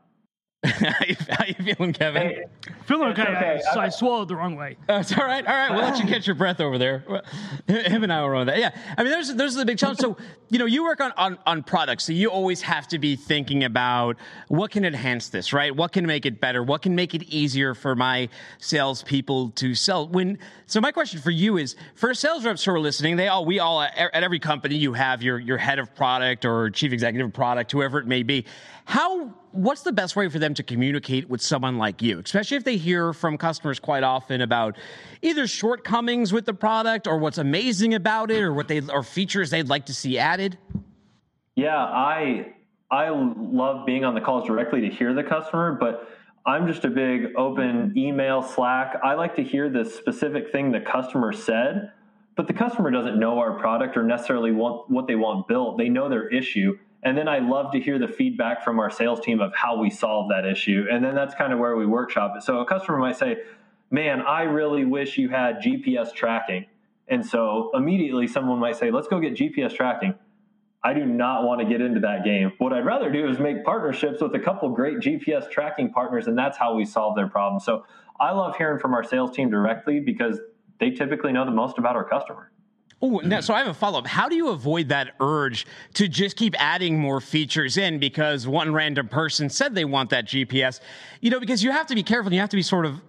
How you feeling, Kevin? Hey, feeling okay. okay. I, I, I swallowed the wrong way. Uh, it's all right. All right. We'll let you catch your breath over there. Well, him and I were on that. Yeah. I mean, there's there's the big challenge. So, you know, you work on, on, on products, so you always have to be thinking about what can enhance this, right? What can make it better? What can make it easier for my salespeople to sell? When so, my question for you is: for sales reps who are listening, they all we all at every company you have your your head of product or chief executive of product, whoever it may be. How? What's the best way for them to communicate with someone like you, especially if they hear from customers quite often about either shortcomings with the product or what's amazing about it or what they or features they'd like to see added? Yeah, I I love being on the calls directly to hear the customer, but I'm just a big open email, Slack. I like to hear the specific thing the customer said, but the customer doesn't know our product or necessarily want what they want built. They know their issue. And then I love to hear the feedback from our sales team of how we solve that issue. And then that's kind of where we workshop it. So a customer might say, man, I really wish you had G P S tracking. And so immediately someone might say, let's go get G P S tracking. I do not want to get into that game. What I'd rather do is make partnerships with a couple great G P S tracking partners, and that's how we solve their problem. So I love hearing from our sales team directly because they typically know the most about our customer. Oh, now, so I have a follow-up. How do you avoid that urge to just keep adding more features in because one random person said they want that G P S? You know, because you have to be careful. You have to be sort of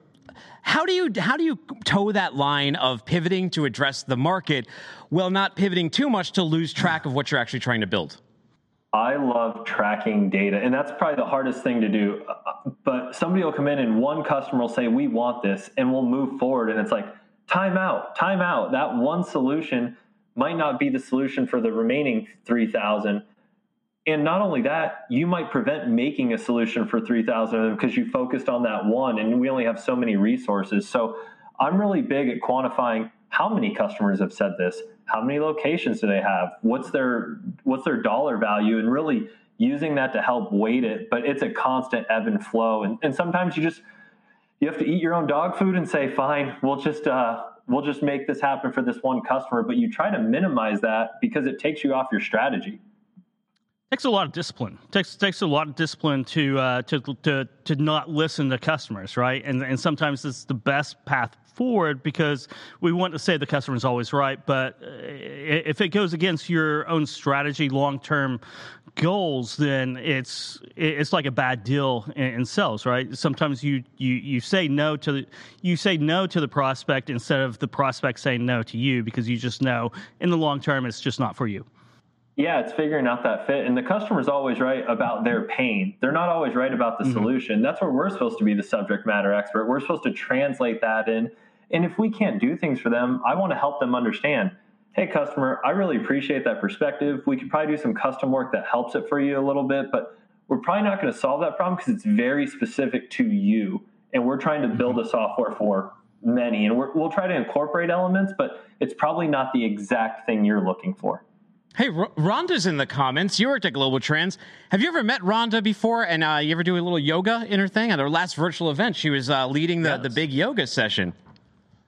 how do you how do you toe that line of pivoting to address the market while not pivoting too much to lose track of what you're actually trying to build? I love tracking data, and that's probably the hardest thing to do. But somebody will come in and one customer will say, we want this, and we'll move forward. And it's like, Time out, time out. That one solution might not be the solution for the remaining three thousand. And not only that, you might prevent making a solution for three thousand of them because you focused on that one and we only have so many resources. So I'm really big at quantifying how many customers have said this, how many locations do they have, what's their what's their dollar value, and really using that to help weight it. But it's a constant ebb and flow. And, and sometimes you just... You have to eat your own dog food and say, fine, we'll just uh, we'll just make this happen for this one customer. But you try to minimize that because it takes you off your strategy. Takes a lot of discipline. Takes takes a lot of discipline to uh, to to to not listen to customers, right? And and sometimes it's the best path forward because we want to say the customer is always right, but if it goes against your own strategy, long-term goals, then it's it's like a bad deal in sales, right? Sometimes you you you say no to the, you say no to the prospect instead of the prospect saying no to you because you just know in the long term it's just not for you. Yeah, it's figuring out that fit, and the customer's always right about their pain. They're not always right about the mm-hmm. solution. That's where we're supposed to be the subject matter expert. We're supposed to translate that in. And if we can't do things for them, I want to help them understand, hey, customer, I really appreciate that perspective. We could probably do some custom work that helps it for you a little bit, but we're probably not going to solve that problem because it's very specific to you. And we're trying to build a software for many. And we're, we'll try to incorporate elements, but it's probably not the exact thing you're looking for. Hey, R- Rhonda's in the comments. You worked at GlobalTranz. Have you ever met Rhonda before? And uh, you ever do a little yoga in her thing? At our last virtual event, she was uh, leading the, yes. the big yoga session.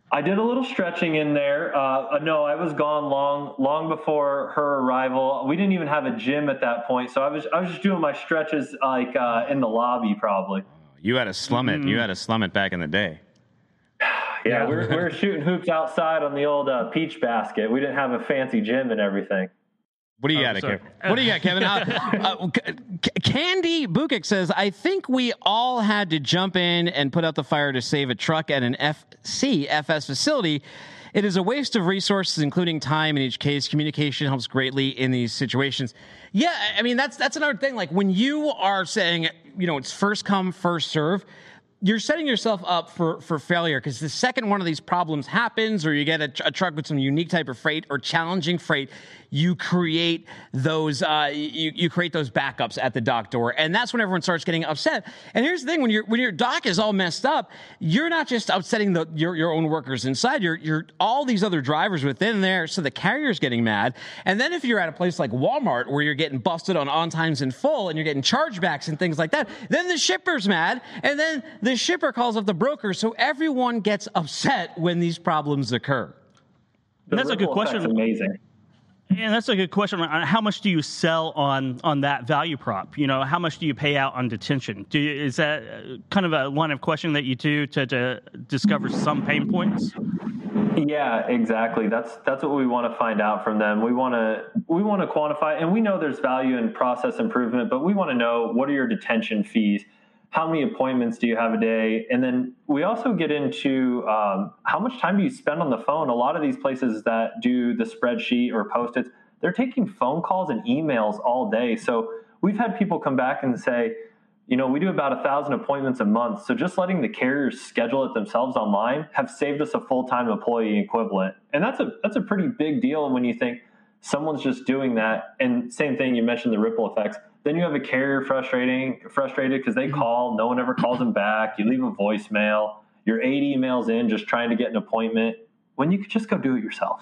I did a little stretching in there. Uh, no, I was gone long, long before her arrival. We didn't even have a gym at that point, so I was, I was just doing my stretches like uh, in the lobby, probably. You had a slum it. Mm. You had a slum it back in the day. Yeah, we were, we were shooting hoops outside on the old uh, peach basket. We didn't have a fancy gym and everything. What do you oh, got, Kevin? What do you got, Kevin? Uh, uh, C- Candy Bukic says, I think we all had to jump in and put out the fire to save a truck at an F C F S facility. It is a waste of resources, including time in each case. Communication helps greatly in these situations. Yeah, I mean, that's that's another thing. Like when you are saying, you know, it's first come, first serve, you're setting yourself up for, for failure, because the second one of these problems happens, or you get a, a truck with some unique type of freight or challenging freight, you create those uh, you, you create those backups at the dock door, and that's when everyone starts getting upset. And here's the thing: when your when your dock is all messed up, you're not just upsetting the, your your own workers inside; you're you're all these other drivers within there. So the carrier's getting mad, and then if you're at a place like Walmart where you're getting busted on on times in full, and you're getting chargebacks and things like that, then the shipper's mad, and then the shipper calls up the broker, so everyone gets upset when these problems occur. And that's a good question. That's amazing. And that's a good question. How much do you sell on on that value prop? You know, how much do you pay out on detention? Do you, is that kind of a line of questioning that you do to, to discover some pain points? Yeah, exactly. That's that's what we want to find out from them. We want to we want to quantify, and we know there's value in process improvement, but we want to know, what are your detention fees? How many appointments do you have a day? And then we also get into um, how much time do you spend on the phone? A lot of these places that do the spreadsheet or Post-its, they're taking phone calls and emails all day. So we've had people come back and say, you know, we do about a thousand appointments a month. So just letting the carriers schedule it themselves online have saved us a full-time employee equivalent. And that's a, that's a pretty big deal when you think someone's just doing that. And same thing, you mentioned the ripple effects. Then you have a carrier frustrating, frustrated because they call, no one ever calls them back. You leave a voicemail. You're eight emails in just trying to get an appointment when you could just go do it yourself.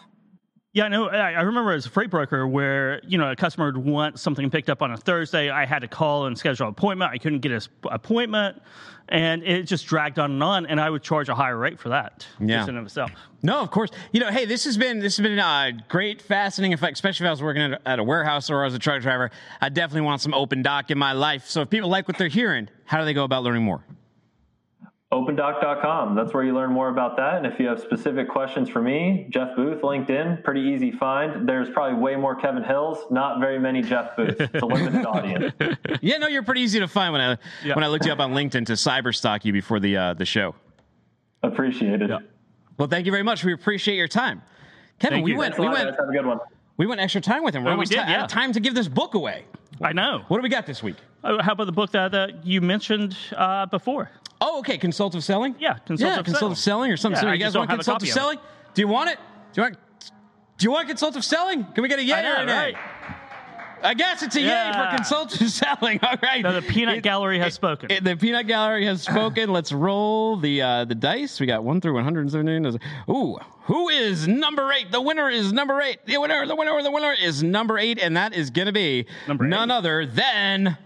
Yeah, I know. I remember as a freight broker where, you know, a customer would want something picked up on a Thursday. I had to call and schedule an appointment. I couldn't get an appointment, and it just dragged on and on. And I would charge a higher rate for that. Yeah. Just in and of itself. No, of course. You know, hey, this has been this has been uh, great, fascinating. In fact, especially if I was working at a, at a warehouse or I was a truck driver, I definitely want some open dock in my life. So if people like what they're hearing, how do they go about learning more? Opendock dot com. That's where you learn more about that. And if you have specific questions for me, Jeff Booth, LinkedIn, pretty easy find. There's probably way more Kevin Hills, not very many Jeff Booths. It's a limited audience. Yeah, no, you're pretty easy to find when I yeah. when I looked you up on LinkedIn to cyberstalk you before the uh, the show. Appreciate it. Yeah. Well, thank you very much. We appreciate your time, Kevin. Thank we you. went. We went. Have a good one. We went extra time with him. We're oh, we did, t- yeah. out of time to give this book away. I know. What do we got this week? Uh, how about the book that, that you mentioned uh, before? Oh, okay. Consultative Selling? Yeah. Consultative, yeah, consultative selling. selling or something. Yeah, you guys want Consultative Selling? Do you want it? Do you want Do you want Consultative Selling? Can we get a yay I know, or right? Nay? I guess it's a yeah. yay for Consultative Selling. All right. Now the Peanut it, Gallery has it, spoken. It, the Peanut Gallery has spoken. Let's roll the uh, the dice. We got one through one hundred seventeen. Ooh. Who is number eight? The winner is number eight. The winner, the winner, the winner is number eight. And that is going to be number none eight. other than...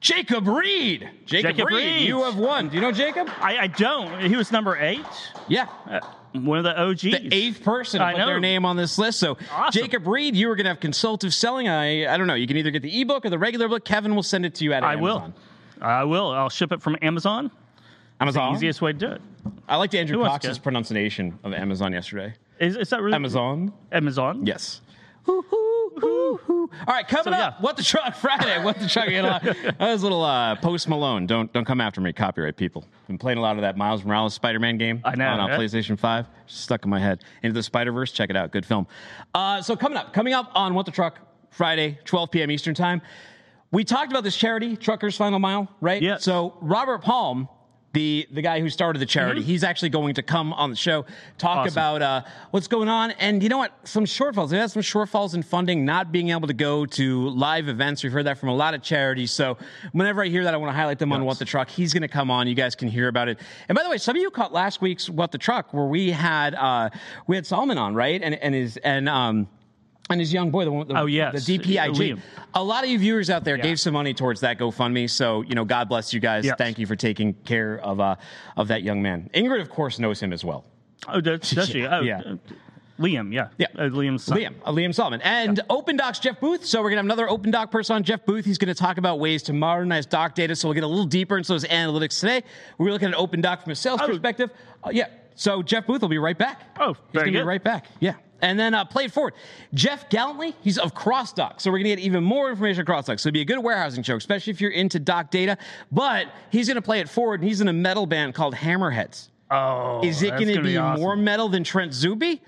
Jacob Reed. Jacob, Jacob Reed, Reed, you have won. Do you know Jacob? I, I don't. He was number eight. Yeah. Uh, one of the O Gs. The eighth person to I put know. their name on this list. So awesome. Jacob Reed, you were going to have Consultative Selling. I I don't know. You can either get the ebook or the regular book. Kevin will send it to you at I Amazon. I will. I will. I'll ship it from Amazon. Amazon? It's the easiest way to do it. I liked Andrew Who Cox's pronunciation of Amazon yesterday. Is, is that really? Amazon? Amazon? Yes. Hoo, hoo, hoo, hoo. All right, coming so, up, yeah. What the Truck Friday. What the Truck? You know, that was a little uh, Post Malone. Don't don't come after me, copyright people. Been playing a lot of that Miles Morales Spider-Man game I know, on right? PlayStation five. Stuck in my head. Into the Spider-Verse. Check it out. Good film. Uh, so coming up, coming up on What the Truck Friday, twelve p.m. Eastern Time. We talked about this charity, Trucker's Final Mile, right? Yeah. So Robert Palm. The the guy who started the charity, mm-hmm. he's actually going to come on the show, talk awesome. about uh, what's going on. And you know what? Some shortfalls. They had some shortfalls in funding, not being able to go to live events. We've heard that from a lot of charities. So whenever I hear that, I want to highlight them yes. on What the Truck. He's going to come on. You guys can hear about it. And by the way, some of you caught last week's What the Truck where we had uh, we had Solomon on, right? And and his and um. And his young boy, the one, the, oh, yes. the D P I G. Liam. A lot of you viewers out there yeah. gave some money towards that GoFundMe. So, you know, God bless you guys. Yes. Thank you for taking care of uh, of that young man. Ingrid, of course, knows him as well. Oh, does, does she? Oh, yeah. Uh, Liam, yeah. Yeah. Uh, Liam's son. Liam, uh, Liam Solomon. And yeah. OpenDock's Jeff Booth. So we're going to have another OpenDock person on, Jeff Booth. He's going to talk about ways to modernize dock data. So we'll get a little deeper into those analytics today. We're looking at OpenDock from a sales oh. perspective. Uh, yeah. So Jeff Booth will be right back. Oh, very He's going to be right back. Yeah. And then uh, play it forward. Jeff Gallantly, he's of Crossdock. So we're going to get even more information on Crossdock. So it'd be a good warehousing show, especially if you're into dock data. But he's going to play it forward, and he's in a metal band called Hammerheads. Oh, Is it going to be, be awesome. more metal than Trent Zuby?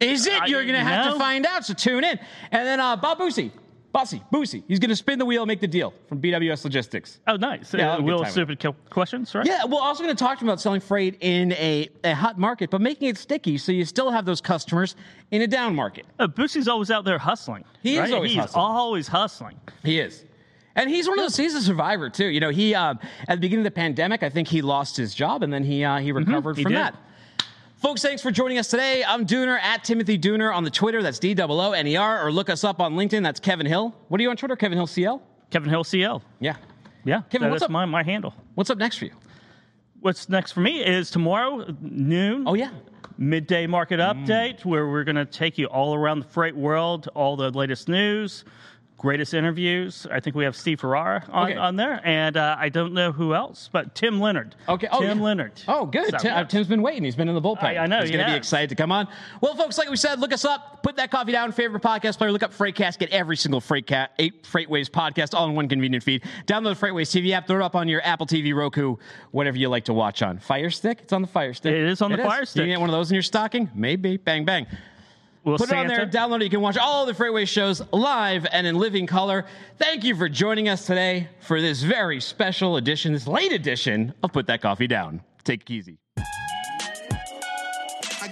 Is it? I, you're going to have no. to find out, so tune in. And then uh, Bob Boosie. Boosie, Boosie. He's going to spin the wheel and make the deal from B W S Logistics. Oh, nice. Yeah, uh, we'll stupid questions, right? Yeah, we're also going to talk to him about selling freight in a, a hot market, but making it sticky so you still have those customers in a down market. Uh, Boosie's always out there hustling. He right? is always he's hustling. always hustling. He is. And he's one of those, he's a survivor, too. You know, he, uh, at the beginning of the pandemic, I think he lost his job, and then he uh, he recovered mm-hmm, he from did. that. Folks, thanks for joining us today. I'm Dooner, at Timothy Dooner on the Twitter. That's D O O N E R. Or look us up on LinkedIn. That's Kevin Hill. What are you on Twitter? Kevin Hill C L? Kevin Hill C L. Yeah. Yeah. Kevin, that what's up? My, my handle. What's up next for you? What's next for me is tomorrow, noon. Oh, yeah. Midday market update, mm. where we're going to take you all around the freight world, all the latest news, greatest interviews. I think we have Steve Ferrara on, okay. on there, and uh, I don't know who else, but Tim Leonard. Okay, oh, Tim yeah. Leonard. Oh, good. So, Tim, yeah. Tim's been waiting. He's been in the bullpen. I, I know. He's yeah. going to be excited to come on. Well, folks, like we said, look us up. Put that coffee down. Favorite podcast player. Look up Freightcast. Get every single Freightcast, eight Freightways podcast, all in one convenient feed. Download the Freightways T V app. Throw it up on your Apple T V, Roku, whatever you like to watch on. Fire Stick? It's on the Fire Stick. It is on it the is. Fire Stick. You get one of those in your stocking? Maybe. Bang, bang. We'll Put it on there, download it. You can watch all the Freightways shows live and in living color. Thank you for joining us today for this very special edition, this late edition of Put That Coffee Down. Take it easy. I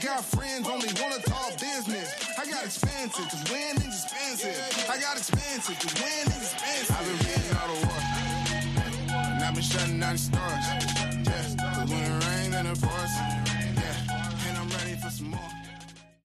got friends only want to talk business. I got expensive because winning's expensive. I got expensive because winning's expensive. I've been reading all the war. And I've been shutting down the stars. Yeah, because when it rains and it pours. Yeah, and I'm ready for some more.